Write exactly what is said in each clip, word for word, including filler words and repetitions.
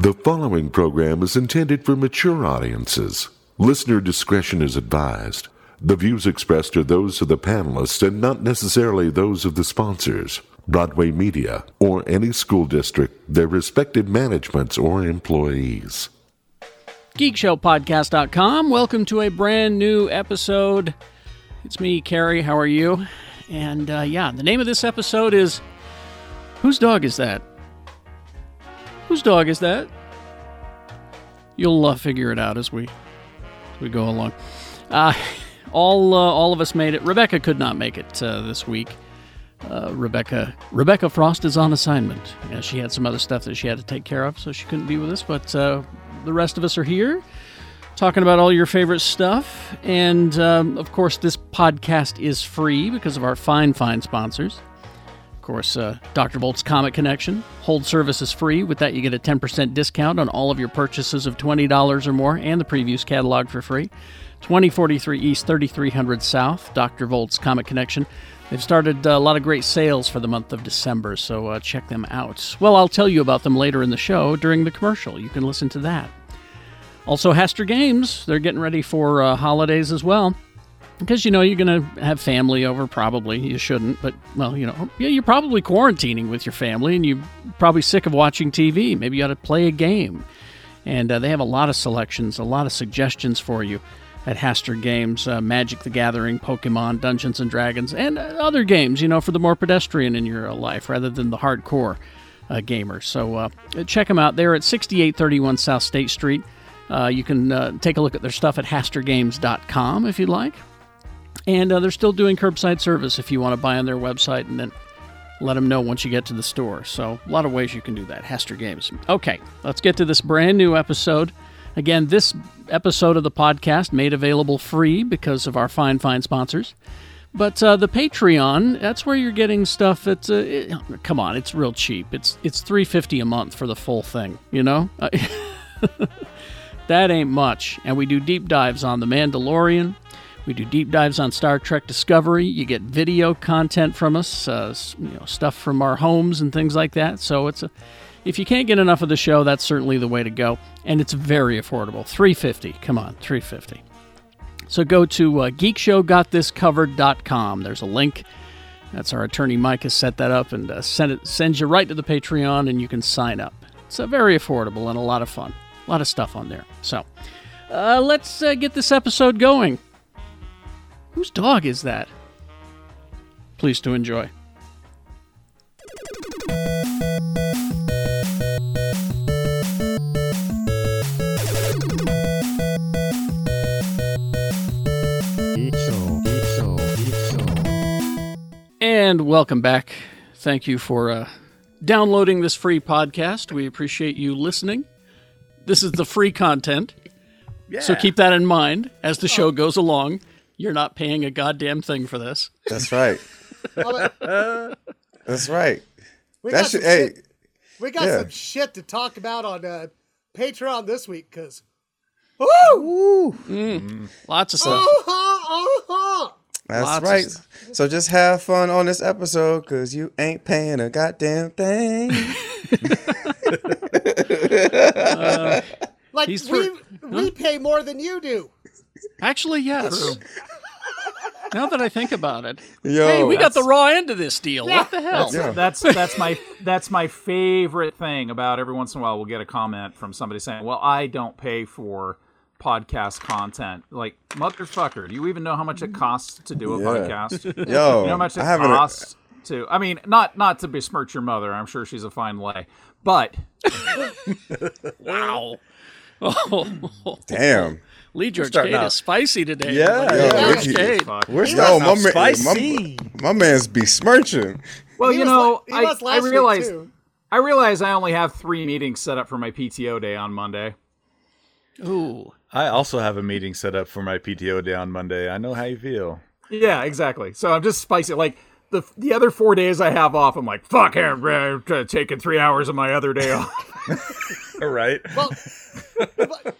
The following program is intended for mature audiences. Listener discretion is advised. The views expressed are those of the panelists and not necessarily those of the sponsors, Broadway Media, or any school district, their respective managements, or employees. geek show podcast dot com. Welcome to a brand new episode. It's me, Carrie. How are you? And uh, yeah, the name of this episode is Whose Dog Is That? Whose dog is that? You'll uh, figure it out as we as we go along. Uh, all uh, all of us made it. Rebecca could not make it uh, this week. Uh, Rebecca Rebecca Frost is on assignment. You know, she had some other stuff that she had to take care of, so she couldn't be with us. But uh, the rest of us are here talking about all your favorite stuff. And, um, of course, this podcast is free because of our fine, fine sponsors. Of course, uh, Doctor Volt's Comet Connection. Hold service is free. With that, you get a ten percent discount on all of your purchases of twenty dollars or more and the previews catalog for free. twenty forty-three East, thirty-three hundred South, Doctor Volt's Comet Connection. They've started a lot of great sales for the month of December, so uh, check them out. Well, I'll tell you about them later in the show during the commercial. You can listen to that. Also, Hastur Games. They're getting ready for uh, holidays as well. Because, you know, you're going to have family over, probably. You shouldn't, but, well, you know, yeah, you're probably quarantining with your family, and you're probably sick of watching T V. Maybe you ought to play a game. And uh, they have a lot of selections, a lot of suggestions for you at Hastur Games, uh, Magic the Gathering, Pokemon, Dungeons and Dragons, and uh, other games, you know, for the more pedestrian in your life rather than the hardcore uh, gamer. So uh, check them out. They're at sixty-eight thirty-one South State Street. Uh, you can uh, take a look at their stuff at hastur games dot com if you'd like. And uh, they're still doing curbside service if you want to buy on their website and then let them know once you get to the store. So a lot of ways you can do that. Hastur Games. Okay, let's get to this brand new episode. Again, this episode of the podcast made available free because of our fine, fine sponsors. But uh, the Patreon, that's where you're getting stuff that's, uh, it, come on, it's real cheap. It's it's three dollars and fifty cents a month for the full thing, you know? That ain't much. And we do deep dives on The Mandalorian. We do deep dives on Star Trek Discovery. You get video content from us, uh, you know, stuff from our homes and things like that. So it's a, if you can't get enough of the show, that's certainly the way to go, and it's very affordable. three dollars and fifty cents. Come on, three dollars and fifty cents. So go to uh, geek show got this covered dot com. There's a link. That's our attorney Mike has set that up and uh, send it sends you right to the Patreon, and you can sign up. It's uh, very affordable and a lot of fun. A lot of stuff on there. So uh, let's uh, get this episode going. Whose dog is that? Please to enjoy. And welcome back. Thank you for uh, downloading this free podcast. We appreciate you listening. This is the free content. Yeah. So keep that in mind as the show goes along. You're not paying a goddamn thing for this. That's right. That's right. We got, that should, some, hey, shit. We got yeah. some shit to talk about on uh, Patreon this week because, woo, mm. lots of stuff. Uh-huh, uh-huh. That's lots right. So just have fun on this episode because you ain't paying a goddamn thing. uh, like we for- we pay more than you do. Actually, yes. Now that I think about it, Yo, hey, we got the raw end of this deal. Yeah. What the hell? That's, yeah. that's that's my that's my favorite thing about every once in a while we'll get a comment from somebody saying, "Well, I don't pay for podcast content." Like, motherfucker, do you even know how much it costs to do a yeah. podcast? Yo, you know how much it I costs a... to? I mean, not not to besmirch your mother. I'm sure she's a fine lay, but wow. Oh. Damn. Lee George Kate is spicy today. Yeah, yeah. George we're still no, spicy. My, my man's besmirching. Well, he you know, was, I, I realize I realize I only have three meetings set up for my P T O day on Monday. Ooh. I also have a meeting set up for my P T O day on Monday. I know how you feel. Yeah, exactly. So I'm just spicy. Like the the other four days I have off, I'm like, fuck, I'm, I'm taking three hours of my other day off. All right. Well,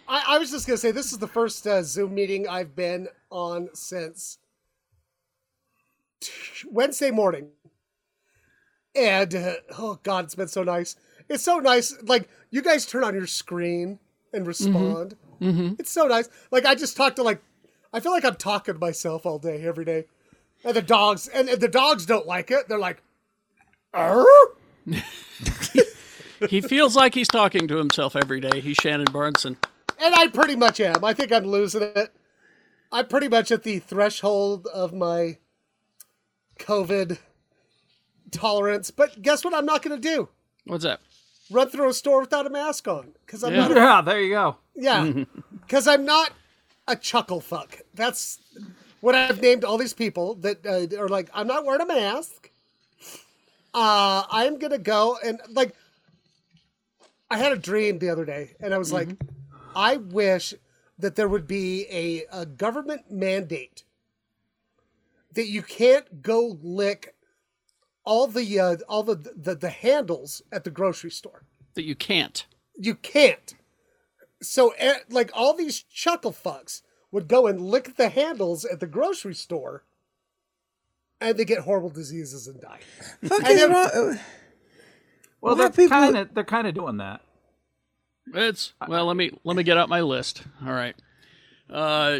I, I was just going to say, this is the first uh, Zoom meeting I've been on since Wednesday morning. And, uh, oh, God, it's been so nice. It's so nice. Like, you guys turn on your screen and respond. Mm-hmm. Mm-hmm. It's so nice. Like, I just talk to, like, I feel like I'm talking to myself all day, every day. And the dogs, and, and the dogs don't like it. They're like, er? He feels like he's talking to himself every day. He's Shannon Barneson. And I pretty much am. I think I'm losing it. I'm pretty much at the threshold of my COVID tolerance. But guess what I'm not going to do? What's that? Run through a store without a mask on. Cause I'm yeah. Not a, yeah, there you go. Yeah, because I'm not a chuckle fuck. That's what I've named all these people that uh, are like, I'm not wearing a mask. Uh, I'm going to go and like... I had a dream the other day, and I was mm-hmm. like, I wish that there would be a, a government mandate that you can't go lick all the uh, all the, the the handles at the grocery store. That you can't. You can't. So, like, all these chuckle fucks would go and lick the handles at the grocery store, and they get horrible diseases and die. Fucking Well, well, they're kind of they're kind of doing that. It's well. Let me let me get out my list. All right, uh,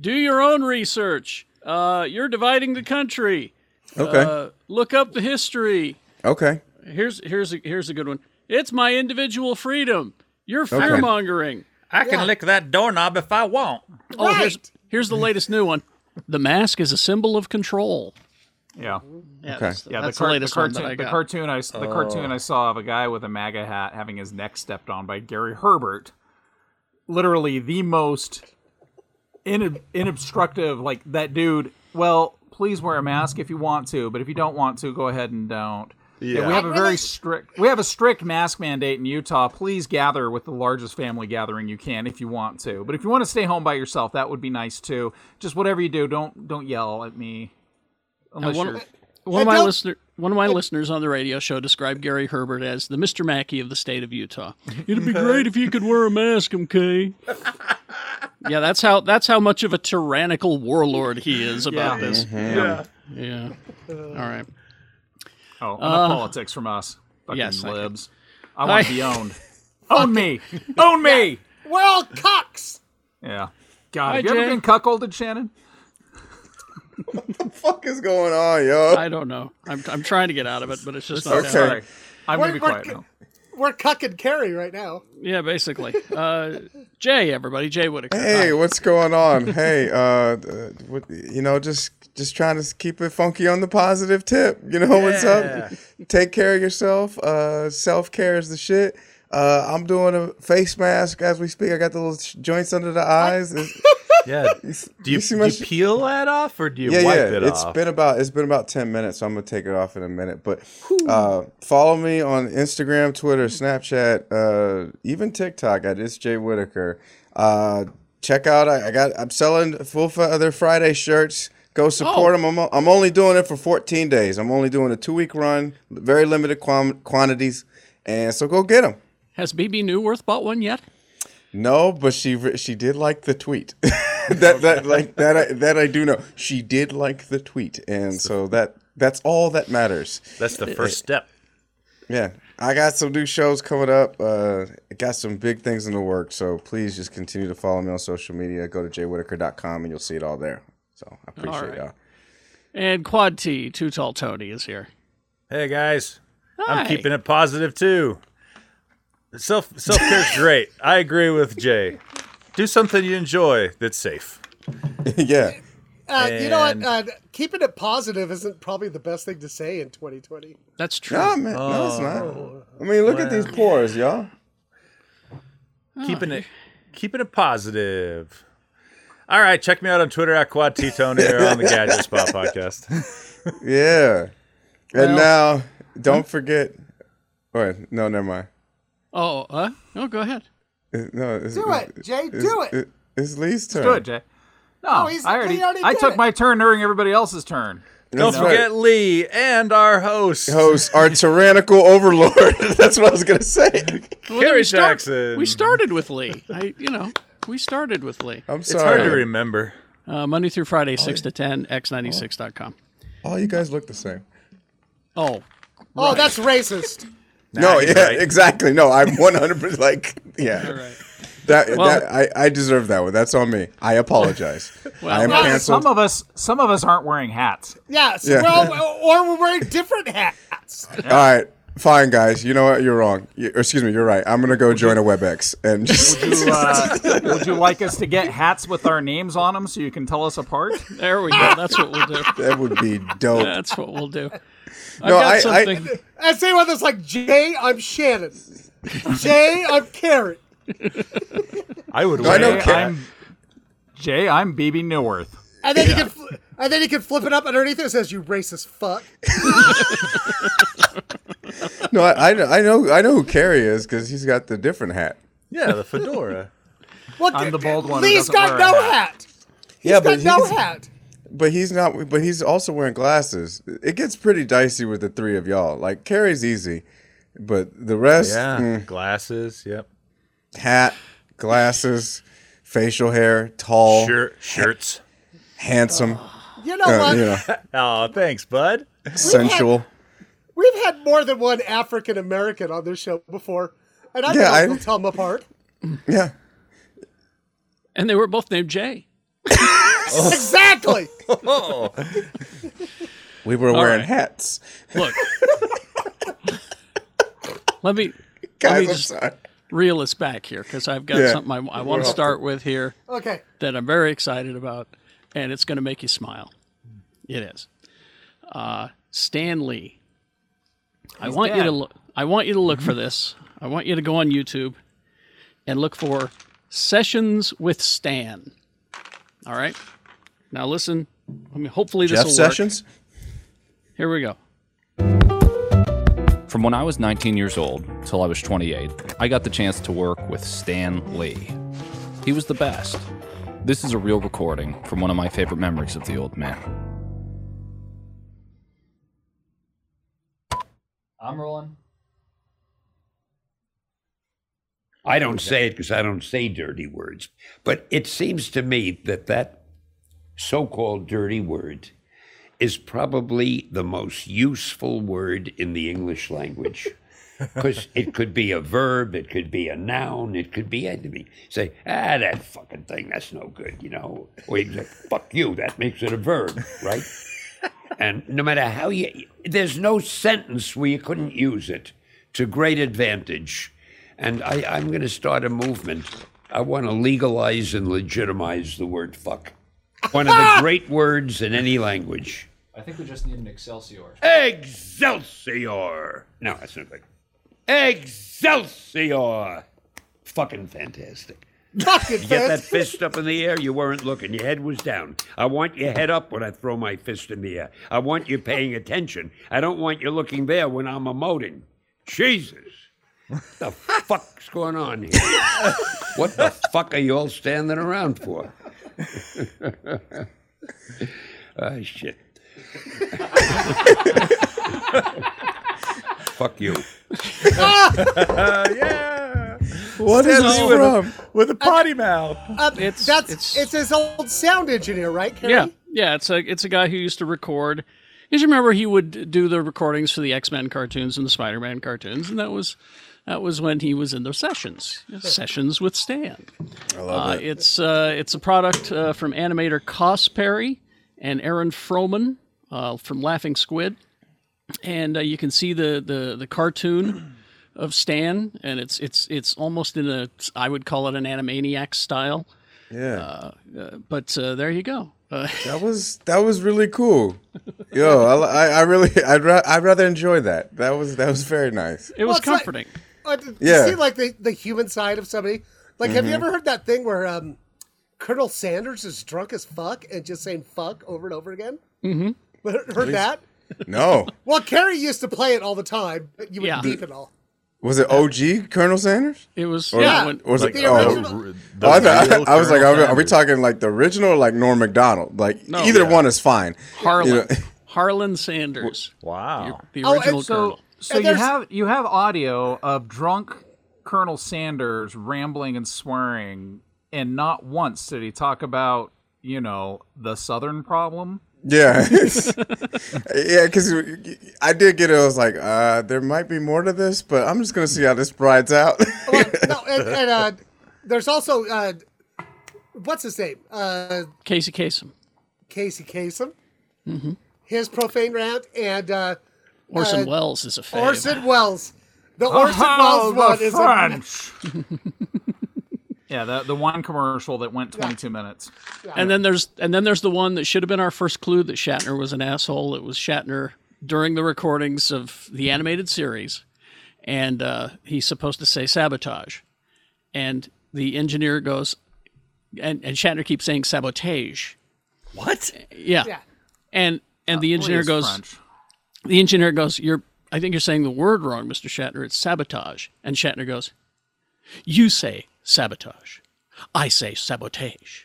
do your own research. Uh, you're dividing the country. Okay. Uh, look up the history. Okay. Here's here's a, here's a good one. It's my individual freedom. You're fear mongering. Okay. I can yeah. lick that doorknob if I want. Oh, right. here's here's the latest new one. The mask is a symbol of control. Yeah. Yeah. Okay. That's, yeah. That's the, car- the latest the cartoon. One that I got. The cartoon I the oh. cartoon I saw of a guy with a MAGA hat having his neck stepped on by Gary Herbert. Literally the most in inobstructive. Like that dude. Well, please wear a mask if you want to, but if you don't want to, go ahead and don't. Yeah. yeah we have a very strict. We have a strict mask mandate in Utah. Please gather with the largest family gathering you can if you want to, but if you want to stay home by yourself, that would be nice too. Just whatever you do, don't don't yell at me. One, one of my listener, one of my listeners on the radio show described Gary Herbert as the Mister Mackey of the state of Utah. It'd be great if you could wear a mask, okay? Yeah, that's how that's how much of a tyrannical warlord he is about yeah. this. Mm-hmm. Yeah, yeah. All right. Oh, uh, politics from us, fucking yes, libs. I, I want I, to be owned. Own me, own me. Yeah. We're all cucks. Yeah. God, Hi, have you Jay. ever been cuckolded, Shannon? What the fuck is going on, yo? I don't know. I'm I'm trying to get out of it, but it's just not okay. Right. I'm we're, gonna be quiet now. We're cucking Carrie right now. Yeah, basically. Uh, Jay, everybody, Jay Whittaker. Hey, Hi. What's going on? Hey, uh, what, you know, just just trying to keep it funky on the positive tip. You know yeah. what's up? Take care of yourself. Uh, self care is the shit. Uh, I'm doing a face mask as we speak. I got the little joints under the eyes. Yeah. Do you, you, do you peel that off or do you yeah, wipe yeah. it it's off? It's been about it's been about ten minutes, so I'm gonna take it off in a minute. But uh, follow me on Instagram, Twitter, Snapchat, uh, even TikTok at It's Jay Whittaker. Uh, check out I, I got I'm selling full feather Friday shirts. Go support oh. them. I'm, I'm only doing it for fourteen days. I'm only doing a two week run, very limited quam- quantities, and so go get them. Has B B Newworth bought one yet? No, but she she did like the tweet. that that like that I, that I do know. She did like the tweet, and so that that's all that matters. That's the first step. Yeah, I got some new shows coming up. Uh, I got some big things in the works, so please just continue to follow me on social media. Go to jay whittaker dot com and you'll see it all there. So I appreciate all right. y'all. And Quad T, Too Tall Tony, is here. Hey guys, Hi. I'm keeping it positive too. Self self care is great. I agree with Jay. Do something you enjoy that's safe. yeah. Uh, and... You know what? Uh, keeping it positive isn't probably the best thing to say in twenty twenty. That's true. No, man, oh, no it's not. I mean, look well. at these pores, y'all. Oh. Keeping it, keeping it positive. All right, check me out on Twitter at Quad T Tony or on the Gadget Spot podcast. yeah. Well, and now, don't forget. Wait, no, never mind. Oh, uh, no, go ahead. It, no, it's, do it, it's, Jay, do it. it. It's Lee's turn. Just do it, Jay. No, oh, I already, already I took it. my turn during everybody else's turn. Don't That's forget right. Lee and our host. Host, our tyrannical overlord. That's what I was going to say. Well, Kerry we start, Jackson. We started with Lee. I, you know, we started with Lee. I'm sorry. It's hard to remember. Uh, Monday through Friday, all six you, to ten, x ninety-six dot com. All you guys look the same. Oh. Right. Oh, that's racist. Nah, no, yeah, right. Exactly. No, I'm one hundred percent like, yeah. All right. That, well, that I, I deserve that one. That's on me. I apologize. Well, I am well, canceled. Some of us, some of us aren't wearing hats. Yes. Yeah. Well, or we're wearing different hats. All right. Fine, guys. You know what? You're wrong. You, excuse me. You're right. I'm gonna go would join you, a WebEx and just. Would you, uh, would you like us to get hats with our names on them so you can tell us apart? There we go. That's what we'll do. That would be dope. That's what we'll do. I've no, got I, something. I, I say one that's like Jay. I'm Shannon. Jay. I'm Carrot. I would. No, I know Car- I'm, Jay. I'm B B Newworth. And then yeah. you can, fl- and then you can flip it up underneath it. It says, "You racist fuck." No, I, I know I know who Carrie is because he's got the different hat. Yeah, the fedora. Well, I'm the bald one. Lee's got no hat. hat. He's yeah, got no he's, hat. But he's not. But he's also wearing glasses. It gets pretty dicey with the three of y'all. Like Carrie's easy, but the rest. Yeah, mm, glasses. Yep. Hat, glasses, facial hair, tall, shirt, shirts, handsome. Uh, you know what? Uh, yeah. Oh, thanks, bud. Sensual. Had- We've had more than one African American on this show before, and I yeah, can I... tell them apart. Yeah, and they were both named Jay. Oh. Exactly. Oh. We were All wearing right. hats. Look, let me Guys, let me just I'm sorry. reel us back here because I've got yeah. something I, I want to start with here. Okay, that I'm very excited about, and it's going to make you smile. It is. Uh, Stan Lee. He's I want dead. you to look. I want you to look for this. I want you to go on YouTube and look for Sessions with Stan. All right. Now listen. I mean, hopefully this will work. Jeff Sessions. Here we go. From when I was nineteen years old till I was twenty-eight, I got the chance to work with Stan Lee. He was the best. This is a real recording from one of my favorite memories of the old man. I'm rolling. I don't say it because I don't say dirty words, but it seems to me that that so-called dirty word is probably the most useful word in the English language because it could be a verb, it could be a noun, it could be anything. Say, ah, that fucking thing, that's no good, you know. Or you can say, fuck you, that makes it a verb, right? And no matter how you, there's no sentence where you couldn't use it to great advantage. And I, I'm going to start a movement. I want to legalize and legitimize the word fuck. One of the great words in any language. I think we just need an Excelsior. Excelsior! No, that's not good. Excelsior! Fucking fantastic. You get that fist up in the air, you weren't looking. Your head was down. I want your head up when I throw my fist in the air. I want you paying attention. I don't want you looking there when I'm emoting. Jesus. What the fuck's going on here? What the fuck are you all standing around for? Oh, shit. Fuck you. uh, yeah. What Stan is he from? With a potty uh, mouth. Uh, it's, that's, it's, it's his old sound engineer, right, Kerry? Yeah, yeah. It's a it's a guy who used to record. Because you remember he would do the recordings for the X-Men cartoons and the Spider-Man cartoons, and that was that was when he was in those sessions, sessions with Stan. I love uh, it. It's uh, it's a product uh, from animator Cos Perry and Aaron Frohman uh, from Laughing Squid, and uh, you can see the the the cartoon of Stan, and it's it's it's almost in a I would call it an Animaniac style. Yeah, uh, uh, but uh, there you go. Uh, that was that was really cool. Yo, I, I really I'd ra- I'd rather enjoy that. That was that was very nice. It was well, comforting. Like, uh, yeah, you see like the, the human side of somebody. Like, mm-hmm. Have you ever heard that thing where um, Colonel Sanders is drunk as fuck and just saying fuck over and over again? Mm-hmm. Heard Please. that? No. Well, Carrie used to play it all the time. You would yeah. beep it all. Was it O G Colonel Sanders? It was, or, yeah. Or was like, it, oh, the I, thought, I was like, are we, are we talking like the original or like Norm Macdonald? Like no, either yeah. one is fine. Harlan, you know? Harlan Sanders. Wow. The, the original oh, so, Colonel. So you have, you have audio of drunk Colonel Sanders rambling and swearing, and not once did he talk about, you know, the Southern problem. Yeah. Yeah, because I did get it. I was like, uh, there might be more to this, but I'm just going to see how this rides out. Well, no, and, and uh, there's also, uh, what's his name? Uh, Casey Kasem. Casey Kasem. Mm-hmm. His profane rant. And uh, Orson uh, Welles is a fan. Orson Welles. The Orson oh, Welles one is a Yeah, the the one commercial that went twenty-two yeah. minutes. Yeah. And then there's and then there's the one that should have been our first clue that Shatner was an asshole. It was Shatner during the recordings of the animated series, and uh, he's supposed to say sabotage, and the engineer goes, and, and Shatner keeps saying sabotage. What? Yeah. yeah. And and uh, the engineer goes, French. the engineer goes, you're I think you're saying the word wrong, Mister Shatner. It's sabotage. And Shatner goes, you say sabotage. I say sabotage.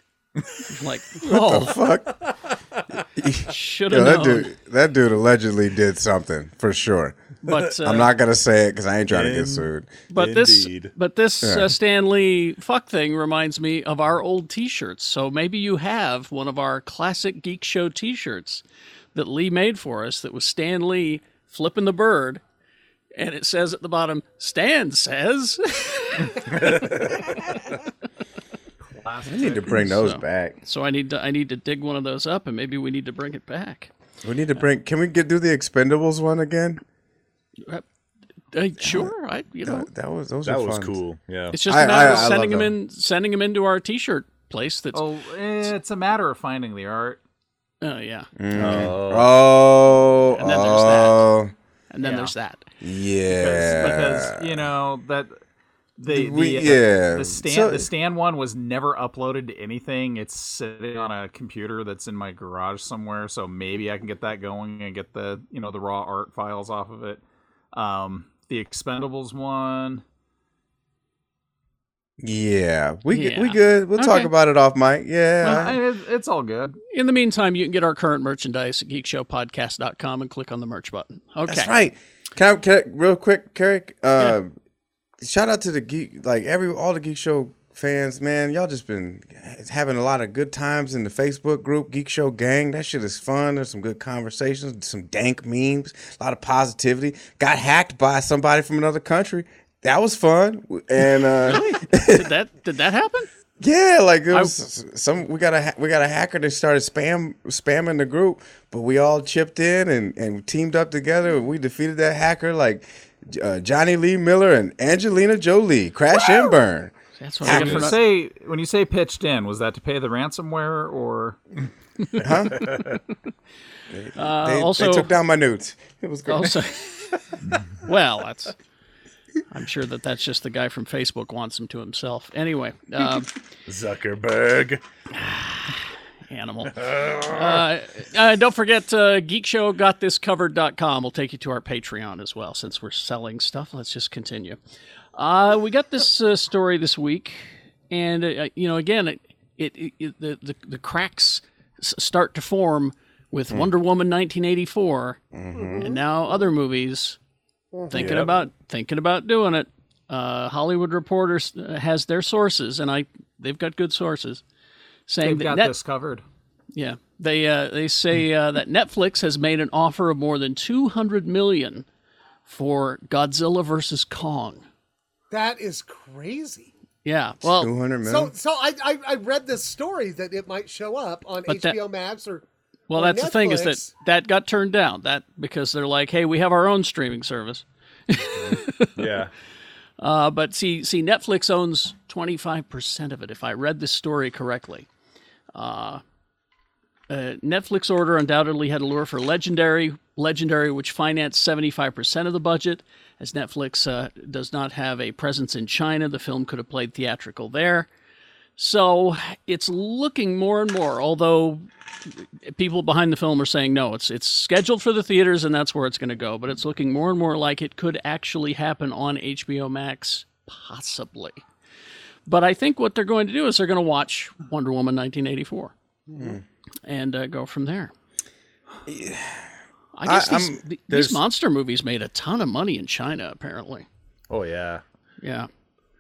Like, oh fuck! Should have known. That dude, that dude allegedly did something for sure. But uh, I'm not gonna say it because I ain't trying in, to get sued. But Indeed. this, but this yeah. uh, Stan Lee fuck thing reminds me of our old T-shirts. So maybe you have one of our classic Geek Show T-shirts that Lee made for us. That was Stan Lee flipping the bird. And it says at the bottom, Stan says. I need to bring those so, back. So I need to I need to dig one of those up, and maybe we need to bring it back. We need to bring. Can we get do the Expendables one again? Uh, uh, sure, I you know that, that was those that was fun. cool. Yeah, it's just a matter I, I, of sending them in, sending them into our T-shirt place. That's oh, it's a matter of finding the art. Oh yeah. Mm. Oh. oh and then there's oh. that. And then yeah. there's that. Yeah. Because, because you know that the the, we, yeah. uh, the Stan so, the Stan one was never uploaded to anything. It's sitting on a computer that's in my garage somewhere. So maybe I can get that going and get the you know the raw art files off of it. Um, the Expendables one. Yeah, we yeah. we good. We'll okay. talk about it off mic. Yeah, well, I, it's all good. In the meantime, you can get our current merchandise at geek show podcast dot com and click on the merch button. Okay, that's right. Can I, can I real quick, Carrick? Uh, yeah. Shout out to the geek, like every all the Geek Show fans. Man, y'all just been having a lot of good times in the Facebook group, Geek Show Gang. That shit is fun. There's some good conversations, some dank memes, a lot of positivity. Got hacked by somebody from another country. That was fun, and uh, really? did that did that happen? Yeah, like it was I, some we got a we got a hacker that started spam spamming the group, but we all chipped in and, and teamed up together, and we defeated that hacker like uh, Johnny Lee Miller and Angelina Jolie. Crash wow. and burn. That's what I'm say. When you say pitched in, was that to pay the ransomware or? Huh? they, uh, they, also, they took down my nudes. It was great. Also, well, that's. I'm sure that that's just the guy from Facebook wants him to himself. Anyway. Um, Zuckerberg. Animal. uh, uh, don't forget, uh, geek show got this covered dot com will take you to our Patreon as well. Since we're selling stuff, let's just continue. Uh, we got this uh, story this week. And, uh, you know, again, it, it, it, the, the, the cracks s- start to form with mm. Wonder Woman nineteen eighty-four mm-hmm. and now other movies. Thinking yep. about thinking about doing it. Uh, Hollywood Reporter has their sources, and I they've got good sources saying they've that got Net- this covered. Yeah, they uh, they say uh, that Netflix has made an offer of more than two hundred million for Godzilla versus Kong. That is crazy. Yeah, well, two hundred million. So, so I, I I read this story that it might show up on but H B O that- Max or. Well, that's Netflix. The thing is that that got turned down. That because they're like, hey, we have our own streaming service. yeah. Uh, but see, see, Netflix owns twenty-five percent of it, if I read this story correctly. Uh, uh, Netflix order undoubtedly had a lure for Legendary, Legendary, which financed seventy-five percent of the budget. As Netflix uh, does not have a presence in China, the film could have played theatrical there. So it's looking more and more, although people behind the film are saying, no, it's it's scheduled for the theaters and that's where it's going to go. But it's looking more and more like it could actually happen on H B O Max, possibly. But I think what they're going to do is they're going to watch Wonder Woman nineteen eighty-four mm. and uh, go from there. Yeah. I guess I, these, these monster movies made a ton of money in China, apparently. Oh, yeah. Yeah.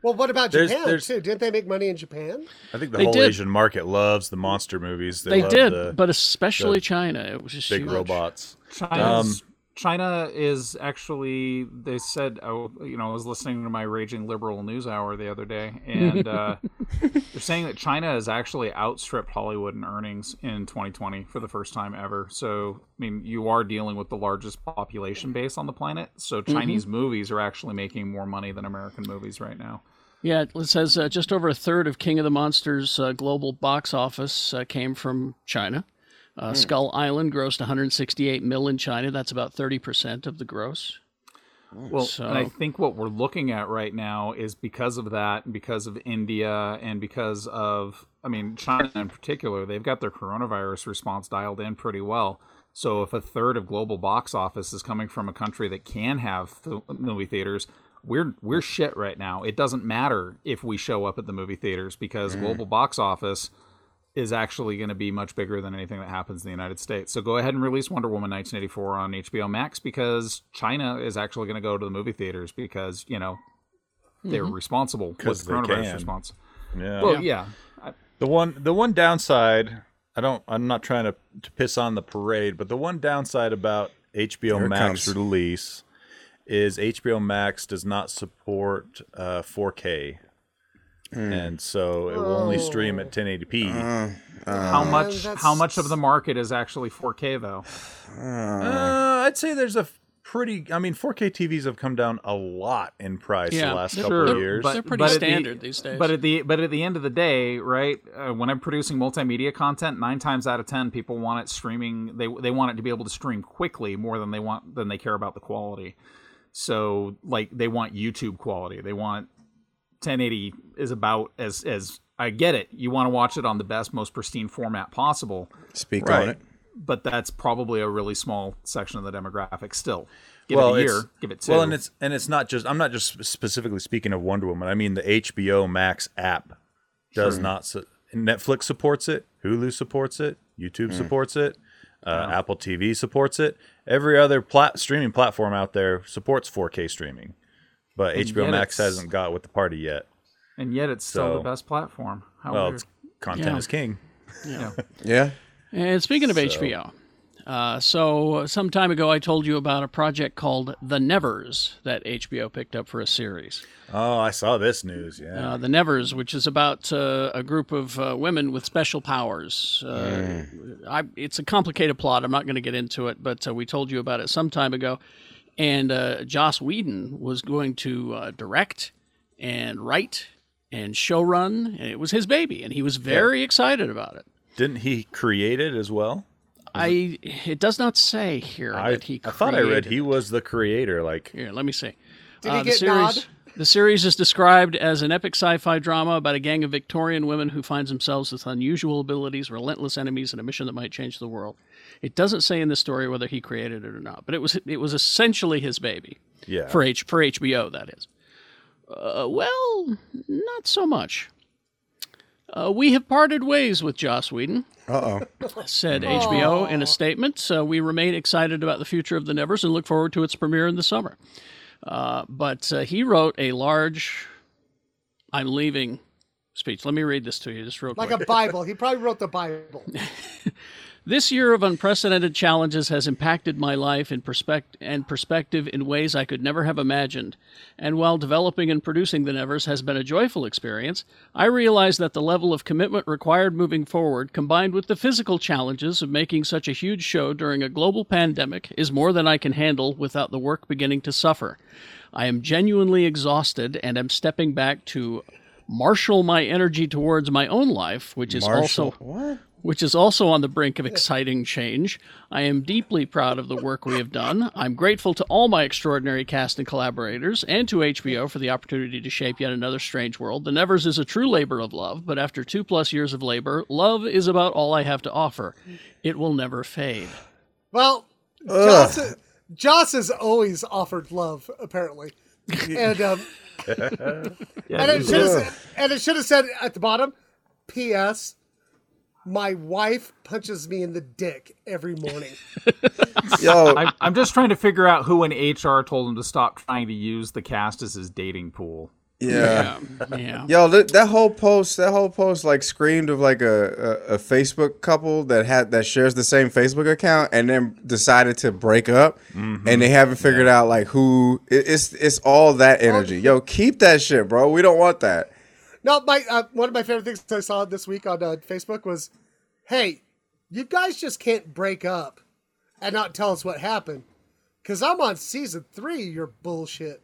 Well, what about Japan there's, there's, too? Didn't they make money in Japan? I think the they whole did. Asian market loves the monster movies. They, they love did, the, but especially the China. It was just big huge. robots. Um, China is actually. They said, oh, you know, I was listening to my Raging Liberal News Hour the other day, and uh, they're saying that China has actually outstripped Hollywood in earnings in twenty twenty for the first time ever. So, I mean, you are dealing with the largest population base on the planet. So, Chinese mm-hmm. movies are actually making more money than American movies right now. Yeah, it says uh, just over a third of King of the Monsters' uh, global box office uh, came from China. Uh, mm. Skull Island grossed one hundred sixty-eight mil in China. That's about thirty percent of the gross. Well, so, and I think what we're looking at right now is because of that, because of India, and because of, I mean, China in particular, they've got their coronavirus response dialed in pretty well. So if a third of global box office is coming from a country that can have movie theaters, We're we're shit right now. It doesn't matter if we show up at the movie theaters because mm. global box office is actually going to be much bigger than anything that happens in the United States. So go ahead and release Wonder Woman nineteen eighty-four on H B O Max because China is actually going to go to the movie theaters because, you know, they're mm-hmm. responsible with the coronavirus can. response. Yeah. Well, yeah. yeah. The one the one downside, I don't I'm not trying to, to piss on the parade, but the one downside about H B O Here Max release is H B O Max does not support uh, four K. Mm. And so it will oh. only stream at ten eighty p. Uh, uh, how much that's... How much of the market is actually four K, though? Uh, uh, I'd say there's a pretty... I mean, four K T Vs have come down a lot in price yeah, the last couple sure. of years. But, they're pretty but standard the, these days. But at the but at the end of the day, right, uh, when I'm producing multimedia content, nine times out of ten, people want it streaming... They they want it to be able to stream quickly more than they want than they care about the quality. So, like, they want YouTube quality. They want ten eighty is about as as I get it. You want to watch it on the best, most pristine format possible. Speak right. on it. But that's probably a really small section of the demographic still. Give well, it a year. Give it two. Well, and it's and it's not just. I'm not just specifically speaking of Wonder Woman. I mean, the H B O Max app does sure. not. Su- Netflix supports it. Hulu supports it. YouTube mm. supports it. Uh, wow. Apple T V supports it. Every other plat- streaming platform out there supports four K streaming, but and H B O Max hasn't got with the party yet. And yet, it's so, still the best platform. How well, it's, content yeah. is king. Yeah. yeah. And speaking of so. H B O, uh, so some time ago I told you about a project called The Nevers that H B O picked up for a series. Oh, I saw this news. Yeah. Uh, The Nevers, which is about uh, a group of uh, women with special powers. Uh, mm. I, it's a complicated plot. I'm not going to get into it, but uh, we told you about it some time ago. And uh, Joss Whedon was going to uh, direct and write and showrun. And it was his baby, and he was very yeah. excited about it. Didn't he create it as well? I it does not say here I, that he created. I thought I read he was the creator. Like here, let me see. Did uh, he get the series, nod? The series is described as an epic sci-fi drama about a gang of Victorian women who find themselves with unusual abilities, relentless enemies, and a mission that might change the world. It doesn't say in the story whether he created it or not, but it was it was essentially his baby. Yeah. For H for H B O, that is. Uh, well, not so much. Uh, we have parted ways with Joss Whedon, uh oh, said H B O Aww. in a statement. So we remain excited about the future of The Nevers and look forward to its premiere in the summer. Uh, but uh, he wrote a large, I'm leaving speech. Let me read this to you just real quick. Like a Bible. He probably wrote the Bible. This year of unprecedented challenges has impacted my life in perspect- and perspective in ways I could never have imagined. And while developing and producing The Nevers has been a joyful experience, I realize that the level of commitment required moving forward, combined with the physical challenges of making such a huge show during a global pandemic, is more than I can handle without the work beginning to suffer. I am genuinely exhausted and am stepping back to marshal my energy towards my own life, which is Marshall. also... What? Which is also on the brink of exciting change. I am deeply proud of the work we have done. I'm grateful to all my extraordinary cast and collaborators and to H B O for the opportunity to shape yet another strange world. The Nevers is a true labor of love, but after two plus years of labor, love is about all I have to offer. It will never fade. Well, Joss, Joss has always offered love, apparently. And, um, yeah, and, it yeah. and it should have said at the bottom, P S my wife punches me in the dick every morning. Yo, I, I'm just trying to figure out who in H R told him to stop trying to use the cast as his dating pool. Yeah. Yeah. Yeah. Yo, that, that whole post, that whole post like screamed of like a, a, a Facebook couple that had that shares the same Facebook account and then decided to break up mm-hmm. and they haven't figured yeah. out like who it, it's it's all that energy. Yo, keep that shit, bro. We don't want that. No, my uh, one of my favorite things I saw this week on uh, Facebook was, "Hey, you guys just can't break up and not tell us what happened, cuz I'm on season three, you're bullshit."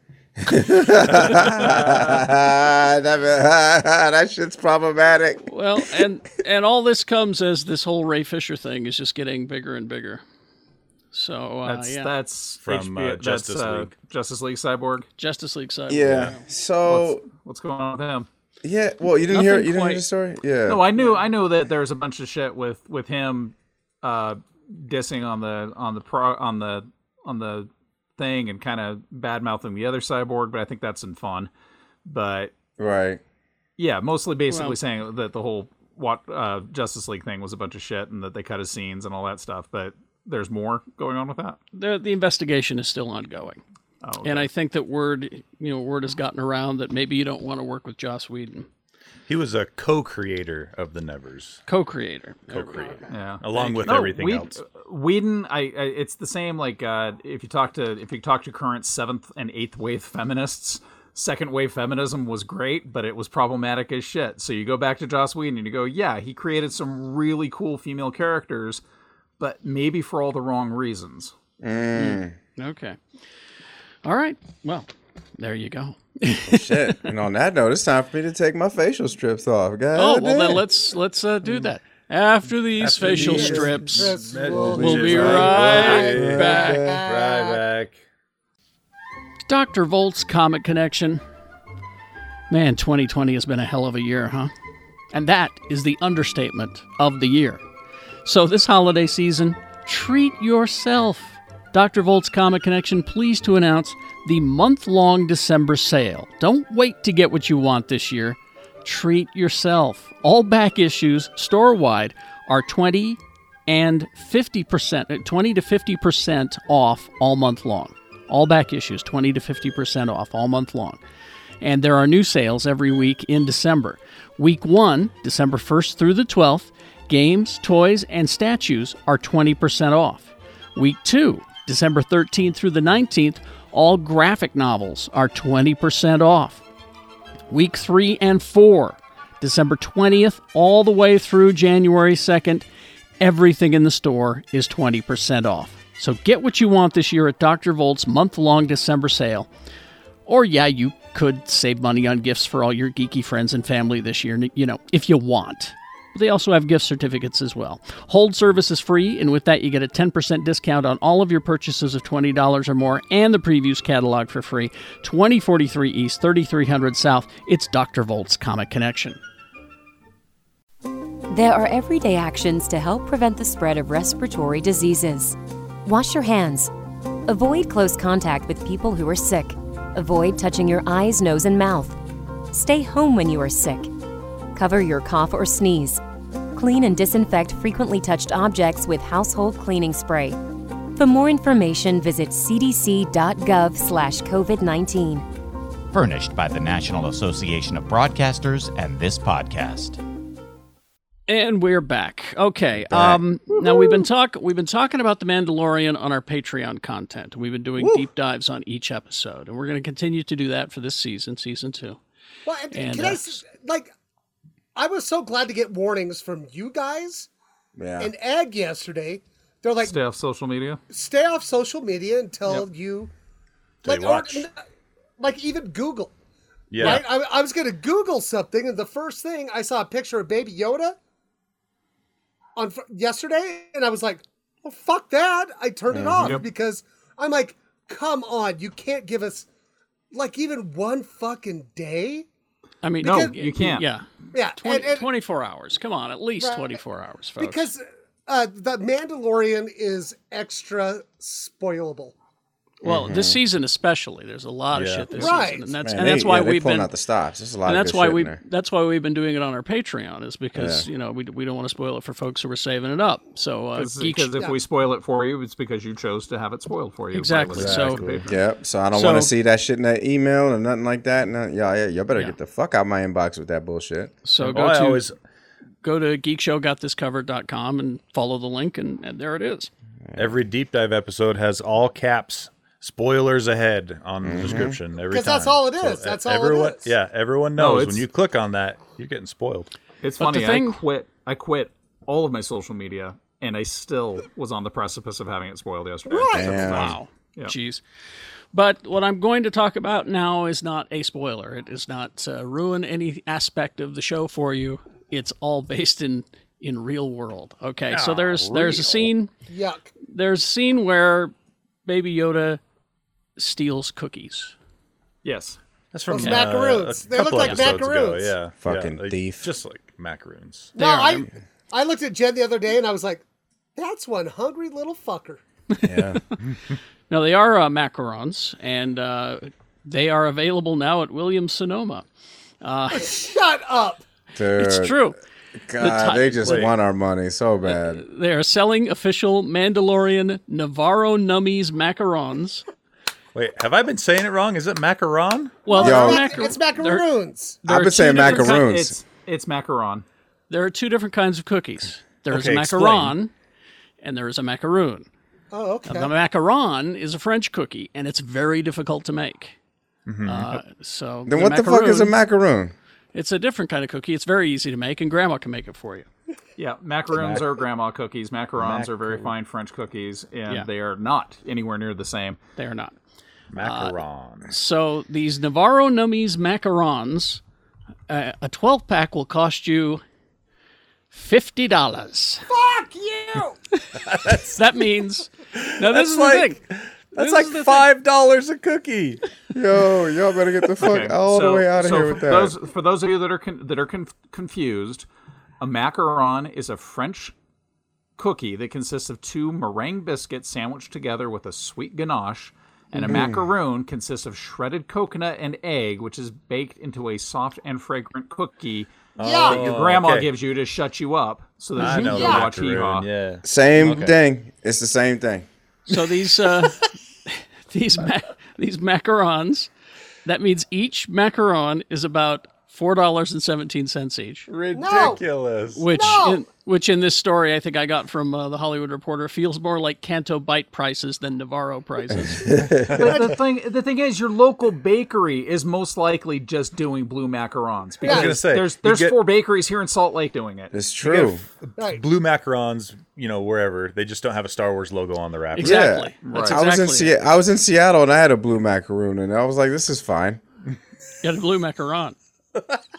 That shit's problematic. Well, and and all this comes as this whole Ray Fisher thing is just getting bigger and bigger. So uh, that's yeah. that's from H B O, uh, Justice that's, League, uh, Justice League Cyborg, Justice League Cyborg. Yeah. yeah. So what's, what's going on with him? Yeah. Well, you didn't Nothing hear you quite. didn't hear the story. Yeah. No, I knew I knew that there was a bunch of shit with with him uh, dissing on the on the pro on the on the. thing and kind of bad mouthing the other cyborg, but I think that's in fun. But right, yeah, mostly basically well, saying that the whole what uh, Justice League thing was a bunch of shit and that they cut his scenes and all that stuff. But there's more going on with that. The the investigation is still ongoing, oh, okay. and I think that word you know word has gotten around that maybe you don't want to work with Joss Whedon. He was a co-creator of The Nevers. Co-creator. Co-creator. Yeah. Along with no, everything Whedon, else. Whedon, I, I, it's the same, like, uh, if you talk to if you talk to current seventh and eighth wave feminists, second wave feminism was great, but it was problematic as shit. So you go back to Joss Whedon and you go, yeah, he created some really cool female characters, but maybe for all the wrong reasons. Mm. Mm. Okay. All right. Well, there you go. Oh, shit. And on that note, it's time for me to take my facial strips off. God oh, well, damn. then let's let's uh, do that. After these After facial these strips, strips, we'll, we'll be right, right back. back. Right back. Doctor Volt's Comet Connection. Man, twenty twenty has been a hell of a year, huh? And that is the understatement of the year. So this holiday season, treat yourself. Doctor Volt's Comet Connection, pleased to announce the month-long December sale. Don't wait to get what you want this year. Treat yourself. All back issues, store-wide, are twenty and fifty percent, twenty to fifty percent off all month long. All back issues, twenty to fifty percent off all month long. And there are new sales every week in December. Week one, December first through the twelfth, games, toys, and statues are twenty percent off. Week two, December thirteenth through the nineteenth, all graphic novels are twenty percent off. Week three and four, December twentieth all the way through January second, everything in the store is twenty percent off. So get what you want this year at Doctor Volt's month-long December sale. Or yeah, you could save money on gifts for all your geeky friends and family this year, you know, if you want. They also have gift certificates as well. Hold service is free, and with that you get a ten percent discount on all of your purchases of twenty dollars or more and the previews catalog for free. twenty forty-three East, thirty-three hundred South. It's Doctor Volt's Comet Connection. There are everyday actions to help prevent the spread of respiratory diseases. Wash your hands. Avoid close contact with people who are sick. Avoid touching your eyes, nose, and mouth. Stay home when you are sick. Cover your cough or sneeze. Clean and disinfect frequently touched objects with household cleaning spray. For more information, visit c d c dot gov slash covid nineteen. Furnished by the National Association of Broadcasters and this podcast. And we're back. Okay. Um, now we've been talk we've been talking about The Mandalorian on our Patreon content. We've been doing Woo. deep dives on each episode, and we're going to continue to do that for this season, season two. Well, and, and can uh, I like. I was so glad to get warnings from you guys yeah. and Ag yesterday. They're like, stay off social media. Stay off social media until yep. you, like, or, like even Google. Yeah, right? I, I was going to Google something, and the first thing I saw a picture of Baby Yoda on yesterday, and I was like, "Well, fuck that!" I turned mm-hmm. it off yep. because I'm like, "Come on, you can't give us like even one fucking day." I mean, because, no, you can't. Yeah. Yeah. twenty, and, and, twenty-four hours. Come on, at least right. twenty-four hours, folks. Because uh, The Mandalorian is extra spoilable. Well, mm-hmm. this season especially, there's a lot yeah. of shit this right. season, and that's Man, and that's they, why yeah, we've been out the stops. There's a lot, and of that's why we there. that's why we've been doing it on our Patreon, is because yeah. you know we we don't want to spoil it for folks who are saving it up. So uh, because if yeah. we spoil it for you, it's because you chose to have it spoiled for you. Exactly. exactly. So yep. So I don't so, want to see that shit in that email or nothing like that. No, yeah, yeah, y'all better yeah. get the fuck out of my inbox with that bullshit. So go oh, to always... go to geek show got this covered dot com and follow the link, and, and there it is. Every deep dive episode has all caps. Spoilers ahead on the mm-hmm. description every time. Because that's all it is. So that's all everyone, it is. Yeah, everyone knows no, when you click on that, you're getting spoiled. It's but funny. Thing, I quit. I quit all of my social media, and I still was on the precipice of having it spoiled yesterday. Right. Wow. Yeah. Jeez. But what I'm going to talk about now is not a spoiler. It does not uh, ruin any aspect of the show for you. It's all based in in real world. Okay. Ah, so there's real. there's a scene. Yuck. There's a scene where Baby Yoda steals cookies. Yes. That's from Those uh, macaroons. They look like macaroons. Ago, yeah. Fucking yeah, like, thief. Just like macaroons. No, I I looked at Jen the other day and I was like, that's one hungry little fucker. Yeah. Now, they are uh, macarons, and uh, they are available now at Williams-Sonoma. Uh, Shut up. Dude. It's true. God, the they just Wait. want our money so bad. They are selling official Mandalorian Nevarro Nummies macarons. Wait, have I been saying it wrong? Is it macaron? Well, Yo, macar- it's macaroons. There, there I've been saying macaroons. Ki- it's, it's macaron. There are two different kinds of cookies. There is okay, a macaron, explain. and there is a macaroon. Oh, okay. Now, the macaron is a French cookie, and it's very difficult to make. Mm-hmm. Uh, so then, the what macaroon, the fuck is a macaroon? It's a different kind of cookie. It's very easy to make, and Grandma can make it for you. Yeah, macaroons are grandma cookies. Macarons Mac- are very fine French cookies, and yeah. they are not anywhere near the same. They are not. Macaron. Uh, so these Nevarro Nummies macarons, uh, a twelve pack will cost you fifty dollars. Fuck you! That means... Now, this is like, the thing. That's this like five dollars a cookie. Yo, y'all better get the fuck okay, all so, the way out of so here with that. Those, for those of you that are con- that are con- confused, a macaron is a French cookie that consists of two meringue biscuits sandwiched together with a sweet ganache. And a macaroon mm. consists of shredded coconut and egg, which is baked into a soft and fragrant cookie oh, that your grandma okay. gives you to shut you up so that I you know can watch hee-haw. Yeah. Same okay. thing. It's the same thing. So these uh, these ma- these macarons, that means each macaron is about four dollars and seventeen cents each. Ridiculous. Which, no. in, which in this story, I think I got from uh, the Hollywood Reporter, feels more like Canto Bite prices than Nevarro prices. But the thing, the thing is, your local bakery is most likely just doing blue macarons. Because yeah. say, there's there's get, four bakeries here in Salt Lake doing it. It's true. Right. Blue macarons, you know, wherever. They just don't have a Star Wars logo on the wrapper. Exactly. Yeah. Right. Exactly. I was in Se- I was in Seattle and I had a blue macaroon and I was like, this is fine. You had a blue macaron.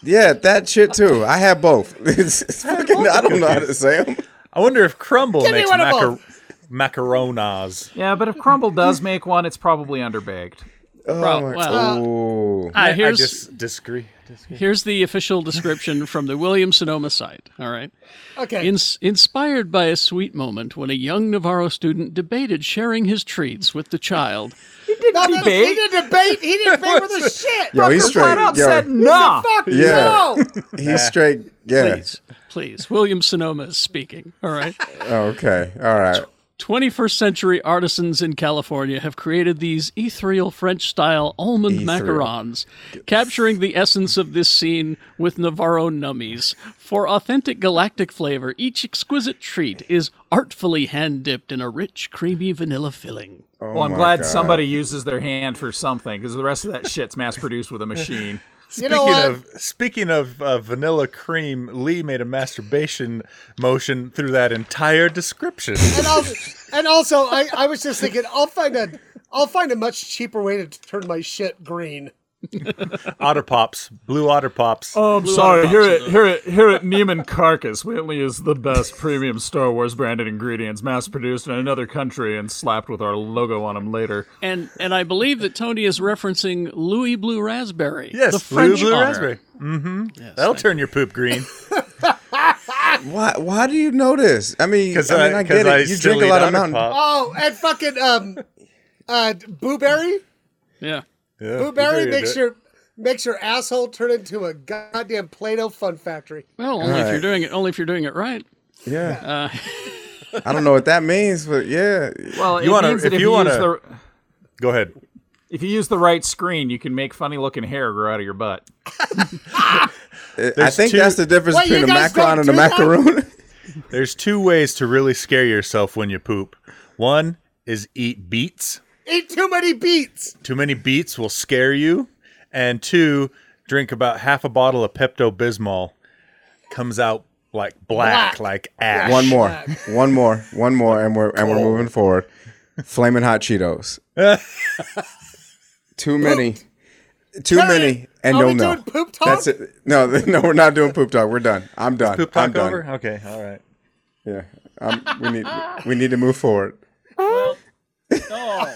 Yeah, that shit too. I have both. It's, it's I, fucking, both I don't know how to say them. I wonder if Crumble Give makes macar- macaronas. Yeah, but if Crumble does make one, it's probably underbaked. Oh, Pro- well, uh, I just disagree. disagree. Here's the official description from the Williams-Sonoma site. All right. Okay. In- inspired by a sweet moment when a young Nevarro student debated sharing his treats with the child. He did not debate. He didn't debate. He didn't favor the shit. Yo, he's straight. Flat out yo. said no. Fuck yeah. no. He's straight. Yeah. Please, please. Williams-Sonoma is speaking. All right. Okay. All right. twenty-first century artisans in California have created these ethereal French-style almond ethereal. macarons, capturing the essence of this scene with Nevarro Nummies. For authentic galactic flavor, each exquisite treat is artfully hand-dipped in a rich, creamy vanilla filling. Oh well, I'm glad God. somebody uses their hand for something, because the rest of that shit's mass-produced with a machine. Speaking you know of speaking of uh, vanilla cream, Lee made a masturbation motion through that entire description. And also, and also I, I was just thinking, I'll find a I'll find a much cheaper way to turn my shit green. Otter Pops, blue Otter Pops. Oh, I'm blue sorry. Here at here at here at Neiman Carcass, we only use the best premium Star Wars branded ingredients, mass produced in another country and slapped with our logo on them later. And and I believe that Tony is referencing Louis Blue Raspberry. Yes, the French Blue, blue Raspberry. Mm-hmm. Yes, that'll turn you. your poop green. Why? Why do you know this? I mean, I, mean I, I get it. I you drink a lot of Mountain Pop. Oh, and fucking um. Uh, Booberry? Yeah. yeah Booberry makes your makes your asshole turn into a goddamn Play-Doh fun factory. Well, only All if right. you're doing it only if you're doing it right. Yeah. Uh, I don't know what that means, but yeah. Well, you it wanna, means that if, if you, you want to Go ahead. If you use the right screen, you can make funny-looking hair grow out of your butt. I think two... that's the difference Wait, between a macaron and a macaroon. There's two ways to really scare yourself when you poop. One is eat beets. Eat too many beets. Too many beets will scare you. And two, drink about half a bottle of Pepto-Bismol. Comes out like black, black. like ash. One more, one more, one more, and we're and we're moving forward. Flamin' Hot Cheetos. Too many. Too hey, many, and you'll know. Are we doing poop talk? That's it. No, no, we're not doing poop talk. We're done. I'm done. Is poop talk I'm done. Over? Okay, all right. Yeah, I'm, we need we need to move forward. Well, no.